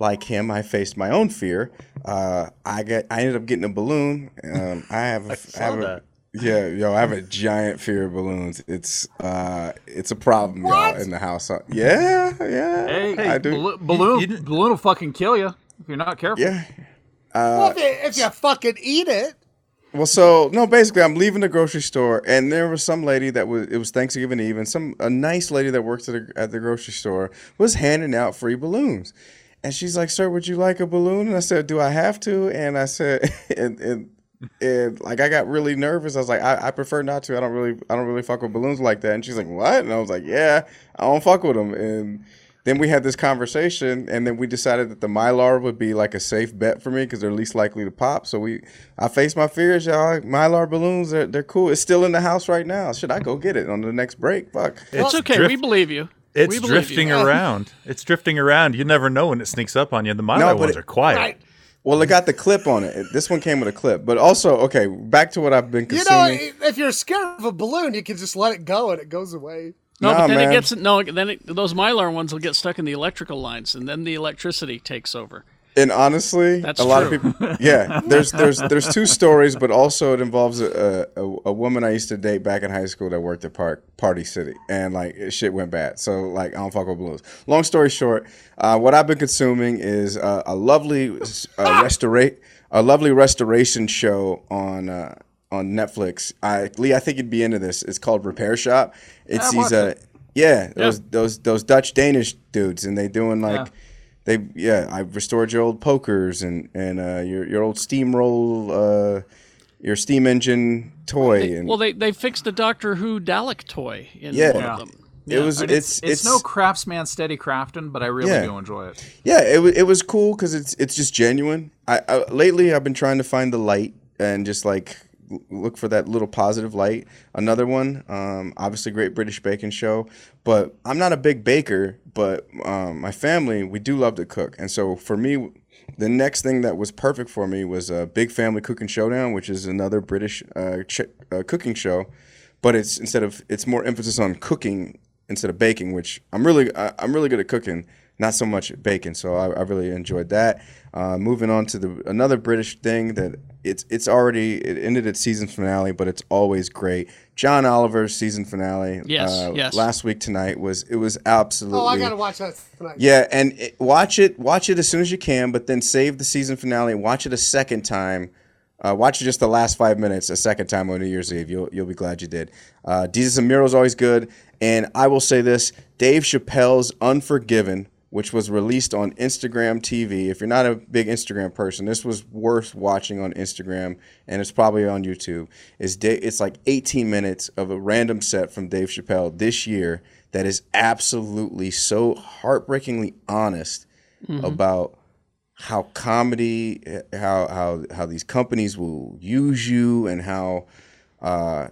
like him, I faced my own fear. Uh, I got I ended up getting a balloon. Um, I have a, I saw I have that. A, yeah, yo, I have a giant fear of balloons. It's uh, it's a problem, what? Y'all, in the house. Yeah, yeah. Hey, I hey, do. Blo- balloon, you, you balloon will fucking kill you. If you're not careful. Yeah. Uh, well, if you fucking eat it. Well, so, no, basically, I'm leaving the grocery store, and there was some lady that was, it was Thanksgiving Eve, and some, a nice lady that works at, a, at the grocery store was handing out free balloons. And she's like, "Sir, would you like a balloon?" And I said, "Do I have to?" And I said, and, and, and like, I got really nervous. I was like, I, I prefer not to. I don't really, I don't really fuck with balloons like that. And she's like, "What?" And I was like, "Yeah, I don't fuck with them." And Then we had this conversation, and then we decided that the Mylar would be like a safe bet for me because they're least likely to pop. So we, I faced my fears, y'all. Mylar balloons, they're, they're cool. It's still in the house right now. Should I go get it on the next break? Fuck. It's, it's okay. Drift, we believe you. It's believe drifting you. around. It's drifting around. You never know when it sneaks up on you. The Mylar no, ones it, are quiet. Right. Well, it got the clip on it. This one came with a clip. But also, okay, back to what I've been consuming. You know, if you're scared of a balloon, you can just let it go and it goes away. No, nah, but then man. it gets no. Then it, those Mylar ones will get stuck in the electrical lines, and then the electricity takes over. And honestly, that's a true. lot of people. Yeah, there's there's there's two stories, but also it involves a, a a woman I used to date back in high school that worked at Park Party City, and like shit went bad. So like I don't fuck with balloons. Long story short, uh, what I've been consuming is uh, a lovely uh, ah! restorate a lovely restoration show on. Uh, on Netflix. I, Lee, I think you'd be into this. It's called Repair Shop. It's these, uh, it. yeah, those yeah. those those Dutch Danish dudes, and they doing like, yeah. they yeah, I restored your old pokers and and uh, your your old steamroll, uh, your steam engine toy. They, and well, they they fixed the Doctor Who Dalek toy in yeah. one of them. Yeah. It was it's it's, it's it's no craftsman steady crafting, but I really yeah. do enjoy it. Yeah, it was it was cool because it's it's just genuine. I, I lately I've been trying to find the light and just like. Look for that little positive light. Another one, um, obviously Great British Baking Show, but I'm not a big baker, but um, my family, we do love to cook. And so for me, the next thing that was perfect for me was a Big Family Cooking Showdown, which is another British uh, ch- uh, cooking show, but it's instead of it's more emphasis on cooking instead of baking, which I'm really I, I'm really good at cooking. Not so much bacon, so I, I really enjoyed that. Uh, moving on to the another British thing that it's it's already it ended its season finale, but it's always great. John Oliver's season finale. Yes, uh, yes. Last week tonight was it was absolutely. Oh, I gotta watch that tonight. Yeah, and it, watch it watch it as soon as you can, but then save the season finale. Watch it a second time. Uh, watch just the last five minutes a second time on New Year's Eve. You'll you'll be glad you did. Uh, Jesus and Miro is always good, and I will say this: Dave Chappelle's Unforgiven, which was released on Instagram T V. If you're not a big Instagram person, this was worth watching on Instagram, and it's probably on YouTube. It's, da- it's like eighteen minutes of a random set from Dave Chappelle this year that is absolutely so heartbreakingly honest mm-hmm. about how comedy, how how how these companies will use you and how... Uh,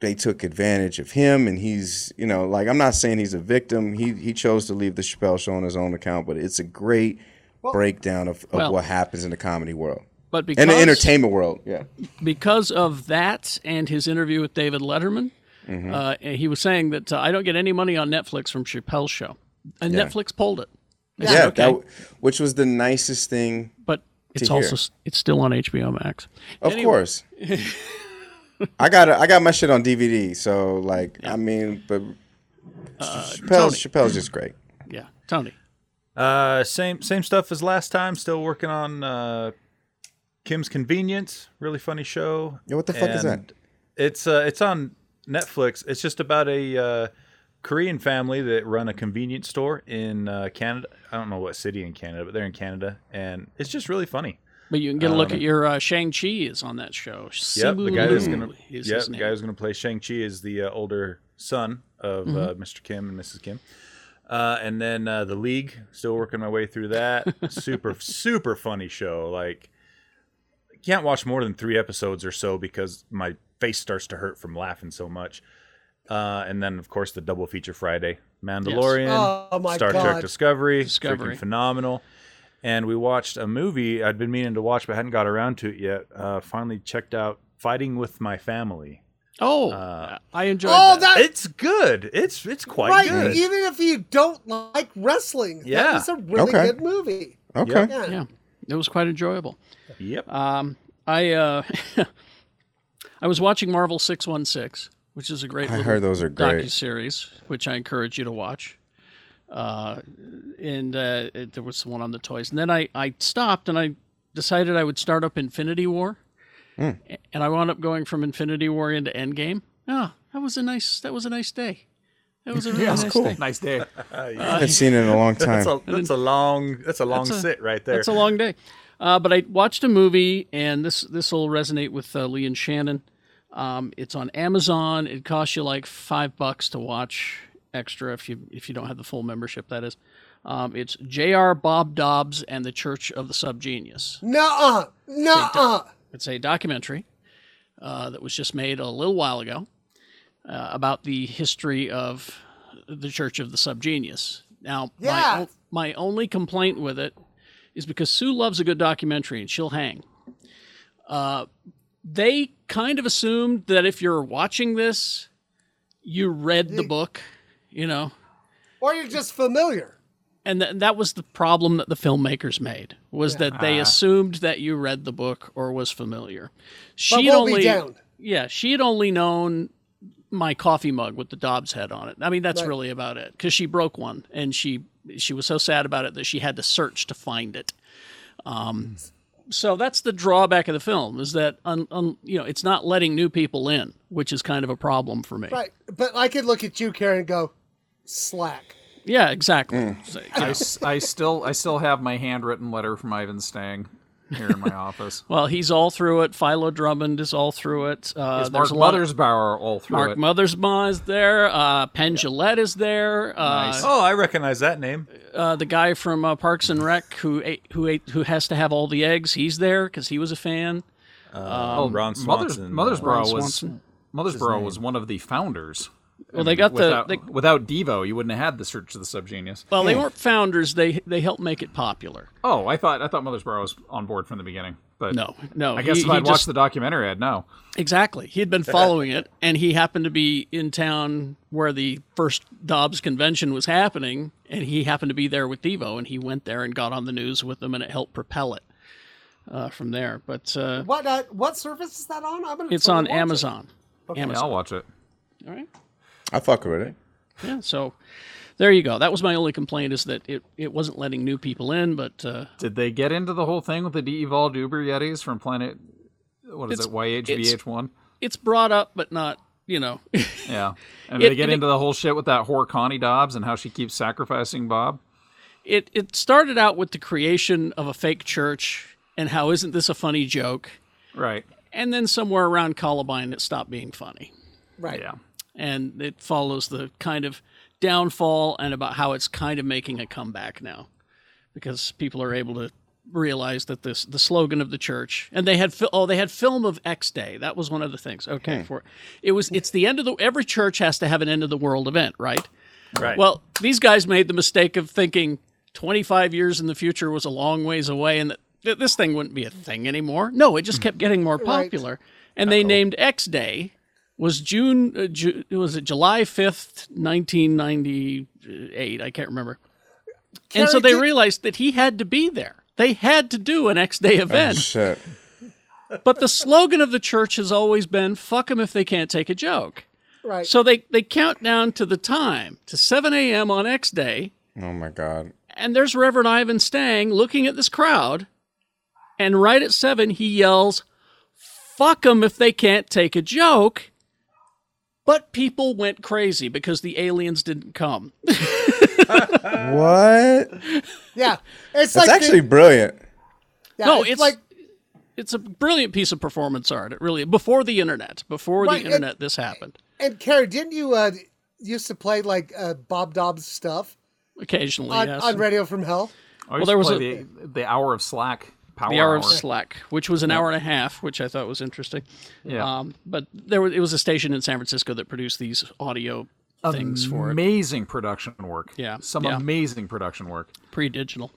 they took advantage of him, and he's, you know, like, I'm not saying he's a victim. He he chose to leave the Chappelle show on his own account, but it's a great well, breakdown of, of well, what happens in the comedy world. But because, and the entertainment world, yeah. Because of that and his interview with David Letterman, mm-hmm. uh, he was saying that uh, I don't get any money on Netflix from Chappelle's show. And yeah. Netflix pulled it. They yeah, said, okay. that, which was the nicest thing But it's also hear. it's still on H B O Max. Of anyway. course. I got I got my shit on D V D, so like yeah. I mean, but uh, Chappelle's, Chappelle's just great. Yeah, Tony. Uh, same same stuff as last time. Still working on uh, Kim's Convenience. Really funny show. Yeah, what the fuck and is that? It's uh, it's on Netflix. It's just about a uh, Korean family that run a convenience store in uh, Canada. I don't know what city in Canada, but they're in Canada, and it's just really funny. But you can get a look um, at your uh, Shang-Chi is on that show. Yep, the guy who's going yep, to play Shang-Chi is the uh, older son of mm-hmm. uh, Mister Kim and Missus Kim. Uh, and then uh, The League, still working my way through that. super, super funny show. Like, I can't watch more than three episodes or so because my face starts to hurt from laughing so much. Uh, and then, of course, the double feature Friday. Mandalorian, yes. oh, my Star God. Trek Discovery, Discovery. Freaking phenomenal. And we watched a movie I'd been meaning to watch but hadn't got around to it yet. Uh, finally checked out Fighting With My Family. Oh, uh, I enjoyed oh, that. that. It's good. It's it's quite right. good. Even if you don't like wrestling, yeah. that was a really okay. good movie. Okay. Yeah. yeah, it was quite enjoyable. Yep. Um, I uh, I was watching Marvel six one six, which is a great I heard those are great docuseries, which I encourage you to watch. Uh, and uh, it, there was one on the toys. And then I, I stopped and I decided I would start up Infinity War. Mm. And I wound up going from Infinity War into Endgame. Oh, that was a nice that was a nice day. That was a really yeah, nice, cool. day. nice day. uh, yeah. I haven't seen it in a long time. that's, a, that's a long that's a long that's a, sit right there. That's a long day. Uh, but I watched a movie, and this this will resonate with uh, Lee and Shannon. Um, it's on Amazon. It costs you like five bucks to watch. extra if you if you don't have the full membership, that is. Um, it's J R. Bob Dobbs and the Church of the Subgenius. Nuh-uh! Nuh-uh! It's a documentary uh, that was just made a little while ago uh, about the history of the Church of the Subgenius. Now, yeah. my, my only complaint with it is because Sue loves a good documentary and she'll hang. Uh, they kind of assumed that if you're watching this, you read the book, you know. Or you're just familiar. And th- that was the problem that the filmmakers made, was yeah. that they assumed that you read the book or was familiar. She'd only, be down. Yeah, she had only known my coffee mug with the Dobbs head on it. I mean, that's right. really about it, because she broke one, and she she was so sad about it that she had to search to find it. Um, so that's the drawback of the film, is that un, un, you know it's not letting new people in, which is kind of a problem for me. Right, but I could look at you, Karen, and go, slack. Yeah, exactly. Mm. So, yeah. I, I still I still have my handwritten letter from Ivan Stang here in my office. Well, he's all through it. Philo Drummond is all through it. Uh, is Mark Mothersbaugh all through Mark it? Mark Mothersbaugh is there. Uh, Penn yeah. Jillette is there. Uh, nice. Oh, I recognize that name. Uh, the guy from uh, Parks and Rec who ate, who ate, who has to have all the eggs, he's there because he was a fan. Uh, um, oh, Ron Swanson. Mothers, Mothersbaugh, Ron Swanson. Was, Mothersbaugh was one of the founders. Well, they got without, the they, without Devo, you wouldn't have had the Search of the Subgenius. Well, they weren't founders; they they helped make it popular. Oh, I thought I thought Mothersbaugh was on board from the beginning, but no, no. I guess he, if I'd just, watched the documentary, I'd know. Exactly, he had been following it, and he happened to be in town where the first Dobbs convention was happening, and he happened to be there with Devo, and he went there and got on the news with them, and it helped propel it uh, from there. But uh, what uh, what service is that on? I'm gonna it's on Amazon. It. Okay, Amazon. I'll watch it. All right. I fuck with it. Yeah, so there you go. That was my only complaint, is that it, it wasn't letting new people in, but... Uh, Did they get into the whole thing with the de-evolved Uber Yetis from Planet... What is it, Y H V H one? It's, it's brought up, but not, you know... yeah. And it, they get into it, the whole shit with that whore Connie Dobbs and how she keeps sacrificing Bob? It It started out with the creation of a fake church and how isn't this a funny joke? Right. And then somewhere around Columbine, it stopped being funny. Right. Yeah. And it follows the kind of downfall and about how it's kind of making a comeback now, because people are able to realize that this the slogan of the church, and they had oh they had film of X Day. That was one of the things. Okay, hmm. for it was it's the end of the every church has to have an end of the world event, right? Right. Well, these guys made the mistake of thinking twenty-five years in the future was a long ways away, and that this thing wouldn't be a thing anymore. No, it just kept getting more popular, right. and they Uh-oh. named X Day. Was June? Uh, Ju- was it July fifth, nineteen ninety-eight? I can't remember. Can and so they get... realized that he had to be there. They had to do an X Day event. Oh, shit. But the slogan of the church has always been "fuck them if they can't take a joke." Right. So they they count down to the time to seven a m on X Day. Oh my God! And there's Reverend Ivan Stang looking at this crowd, and right at seven he yells, "Fuck them if they can't take a joke." But people went crazy because the aliens didn't come. What? Yeah. It's like actually the, brilliant. Yeah, no, it's, it's like it's a brilliant piece of performance art. It really before the internet. Before right, the internet and, this happened. And Carrie, didn't you uh, used to play like uh, Bob Dobbs stuff? Occasionally, on, yes. On Radio from Hell. I used well, there to was play a, the, the Hour of Slack. Power the hour, hour of Slack, which was an yeah. hour and a half, which I thought was interesting. Yeah. Um, but there was, it was a station in San Francisco that produced these audio amazing things for it. Amazing production work. Yeah. Some yeah. amazing production work. Pre-digital.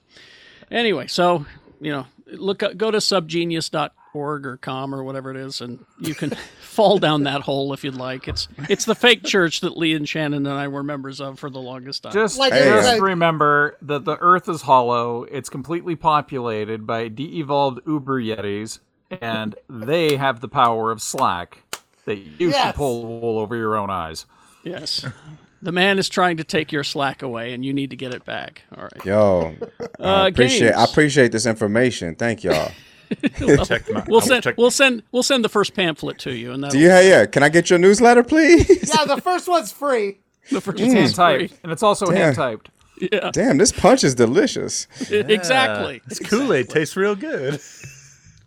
Anyway, so, you know, look up, go to subgenius dot org or com or whatever it is, and you can fall down that hole if you'd like. It's it's the fake church that Lee and Shannon and I were members of for the longest time. Just, like, hey. just remember that the earth is hollow. It's completely populated by de-evolved Uber Yetis, and they have the power of Slack that you yes. can pull wool over your own eyes. Yes. The man is trying to take your Slack away, and you need to get it back. All right. Yo, I uh, appreciate, I appreciate this information. Thank y'all. Well, my, we'll send check. we'll send we'll send the first pamphlet to you. And do you? Yeah, yeah. Can I get your newsletter, please? Yeah, the first one's free. The first mm. one's hand typed, and it's also hand typed. Yeah. Damn, this punch is delicious. Yeah. Exactly. This Kool-Aid exactly. tastes real good.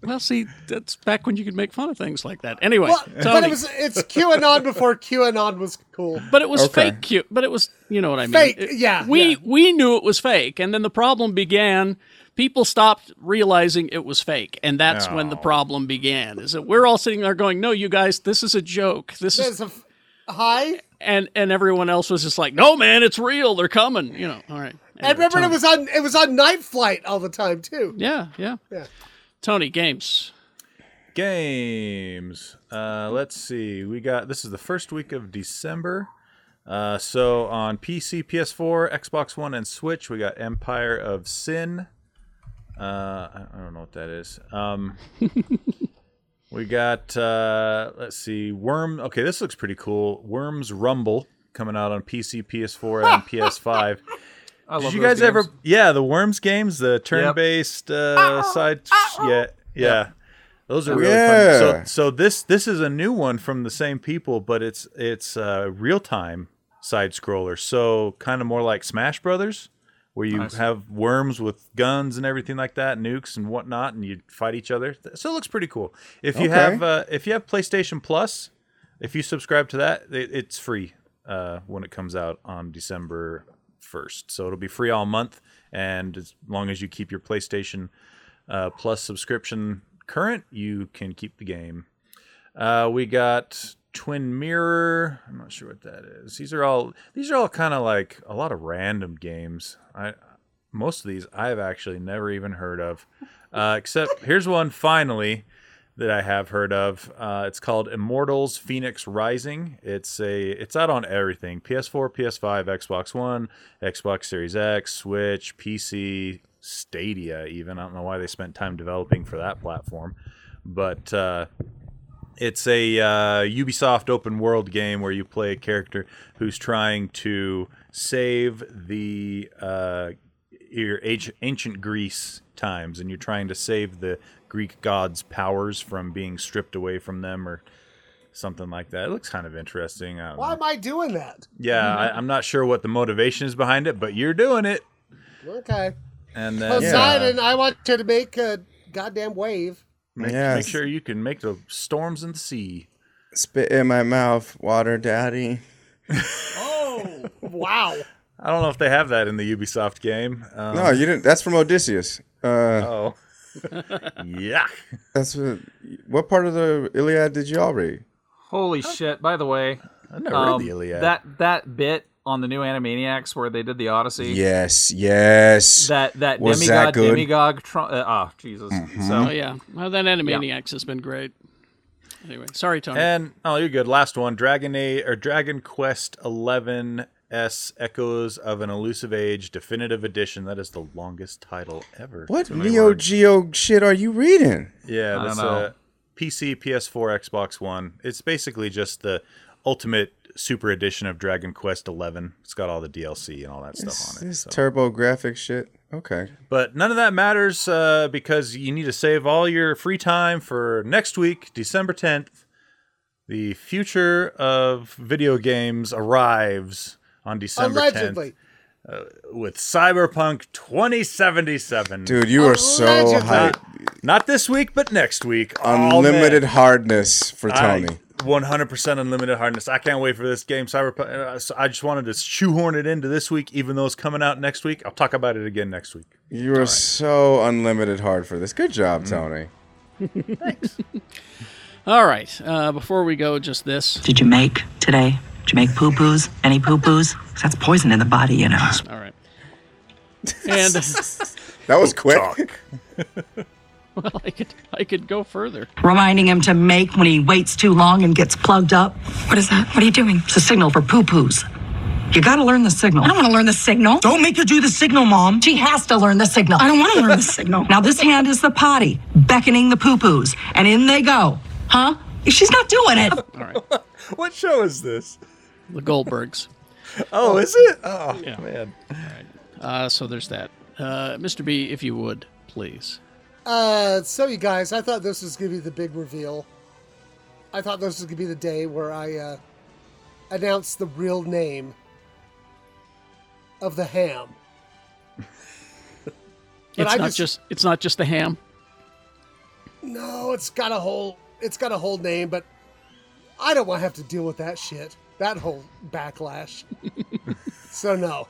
Well, see, that's back when you could make fun of things like that. Anyway, well, but it was, it's QAnon before QAnon was cool. But it was okay. fake Q. But it was, you know what I mean? Fake, it, yeah. We yeah. we knew it was fake, and then the problem began. People stopped realizing it was fake, and that's oh. when the problem began. Is that we're all sitting there going, "No, you guys, this is a joke. This There's is a f- hi." And and everyone else was just like, "No, man, it's real. They're coming." You know, all right. Anyway, I remember Tony. it was on it was on Night Flight all the time too. Yeah, yeah, yeah. Tony, games. Games. Uh, let's see. We got this is the first week of December. Uh, so on P C, P S four, Xbox One, and Switch, we got Empire of Sin. Uh, I don't know what that is. Um, we got uh, let's see, Worm. Okay, this looks pretty cool. Worms Rumble coming out on P C, P S four, and P S five. I Did love you guys games. ever? Yeah, the Worms games, the turn-based yep. uh, side. Yeah, yeah, yeah, those are really yeah. fun. So, so this this is a new one from the same people, but it's it's uh, real-time side scroller. So kind of more like Smash Brothers, where you nice. have worms with guns and everything like that, nukes and whatnot, and you fight each other. So it looks pretty cool. If you okay. have uh, if you have PlayStation Plus, if you subscribe to that, it, it's free uh, when it comes out on December first. So it'll be free all month, and as long as you keep your PlayStation uh, Plus subscription current, you can keep the game. Uh, we got Twin Mirror. I'm not sure what that is. These are all these are all kind of like a lot of random games. I most of these I've actually never even heard of. Uh, except here's one finally that I have heard of. Uh, it's called Immortals Phoenix Rising. It's a it's out on everything. P S four, P S five, Xbox One, Xbox Series X, Switch, P C, Stadia even. I don't know why they spent time developing for that platform. But uh, it's a uh, Ubisoft open world game where you play a character who's trying to save the uh, your ancient Greece times, and you're trying to save the Greek gods' powers from being stripped away from them or something like that. It looks kind of interesting. I don't Why know. am I doing that? Yeah, mm-hmm. I, I'm not sure what the motivation is behind it, but you're doing it. Okay. And then, Poseidon, yeah. I want you to make a goddamn wave. Make, yes. make sure you can make the storms in the sea. Spit in my mouth, water daddy. Oh, wow. I don't know if they have that in the Ubisoft game. Um, no, you didn't. That's from Odysseus. Uh, oh. Yeah. That's what, what part of the Iliad did y'all read? Holy huh? shit. By the way, I never um, read the Iliad. That, that bit on the new Animaniacs where they did the Odyssey. Yes, yes. That that Was demigod, that good? demigod. Tr- uh, oh, Jesus. Mm-hmm. So, oh, yeah. Well, that Animaniacs yeah. has been great. Anyway, sorry, Tony. And, oh, you're good. Last one, Dragon A or Dragon Quest eleven S Echoes of an Elusive Age Definitive Edition. That is the longest title ever. What Neo Geo shit are you reading? Yeah, that's a P C, P S four, Xbox One. It's basically just the ultimate super edition of Dragon Quest eleven. It's got all the D L C and all that it's, stuff on it. It's so. turbo graphic shit. Okay. But none of that matters uh, because you need to save all your free time for next week, December tenth. The future of video games arrives on December Allegedly. tenth. Uh, with Cyberpunk twenty seventy-seven. Dude, you are Allegedly. so hyped. Not this week, but next week. Unlimited oh, hardness for Tony. I, one hundred percent unlimited hardness. I can't wait for this game. Cyberpunk. I just wanted to shoehorn it into this week, even though it's coming out next week. I'll talk about it again next week. You are right. so unlimited hard for this. Good job, Tony. Mm-hmm. Thanks. All right. Uh, before we go, just this. Did you make today? Did you make poo-poos? Any poo-poos? That's poison in the body, you know. All right. And that was quick. Well, I could I could go further. Reminding him to make when he waits too long and gets plugged up. What is that? What are you doing? It's a signal for poo-poos. You gotta learn the signal. I don't want to learn the signal. Don't make her do the signal, Mom. She has to learn the signal. I don't want to learn the signal. Now this hand is the potty, beckoning the poo-poos. And in they go. Huh? She's not doing it. All right. What show is this? The Goldbergs. Oh, is it? Oh, yeah. Man. All right. Uh, so there's that. Uh, Mister B, if you would, please. Uh, so, you guys, I thought this was going to be the big reveal. I thought this was going to be the day where I uh, announced the real name of the ham. It's not, just... Just, it's not just the ham? No, it's got a whole it's got a whole name, but I don't want to have to deal with that shit. That whole backlash. So no.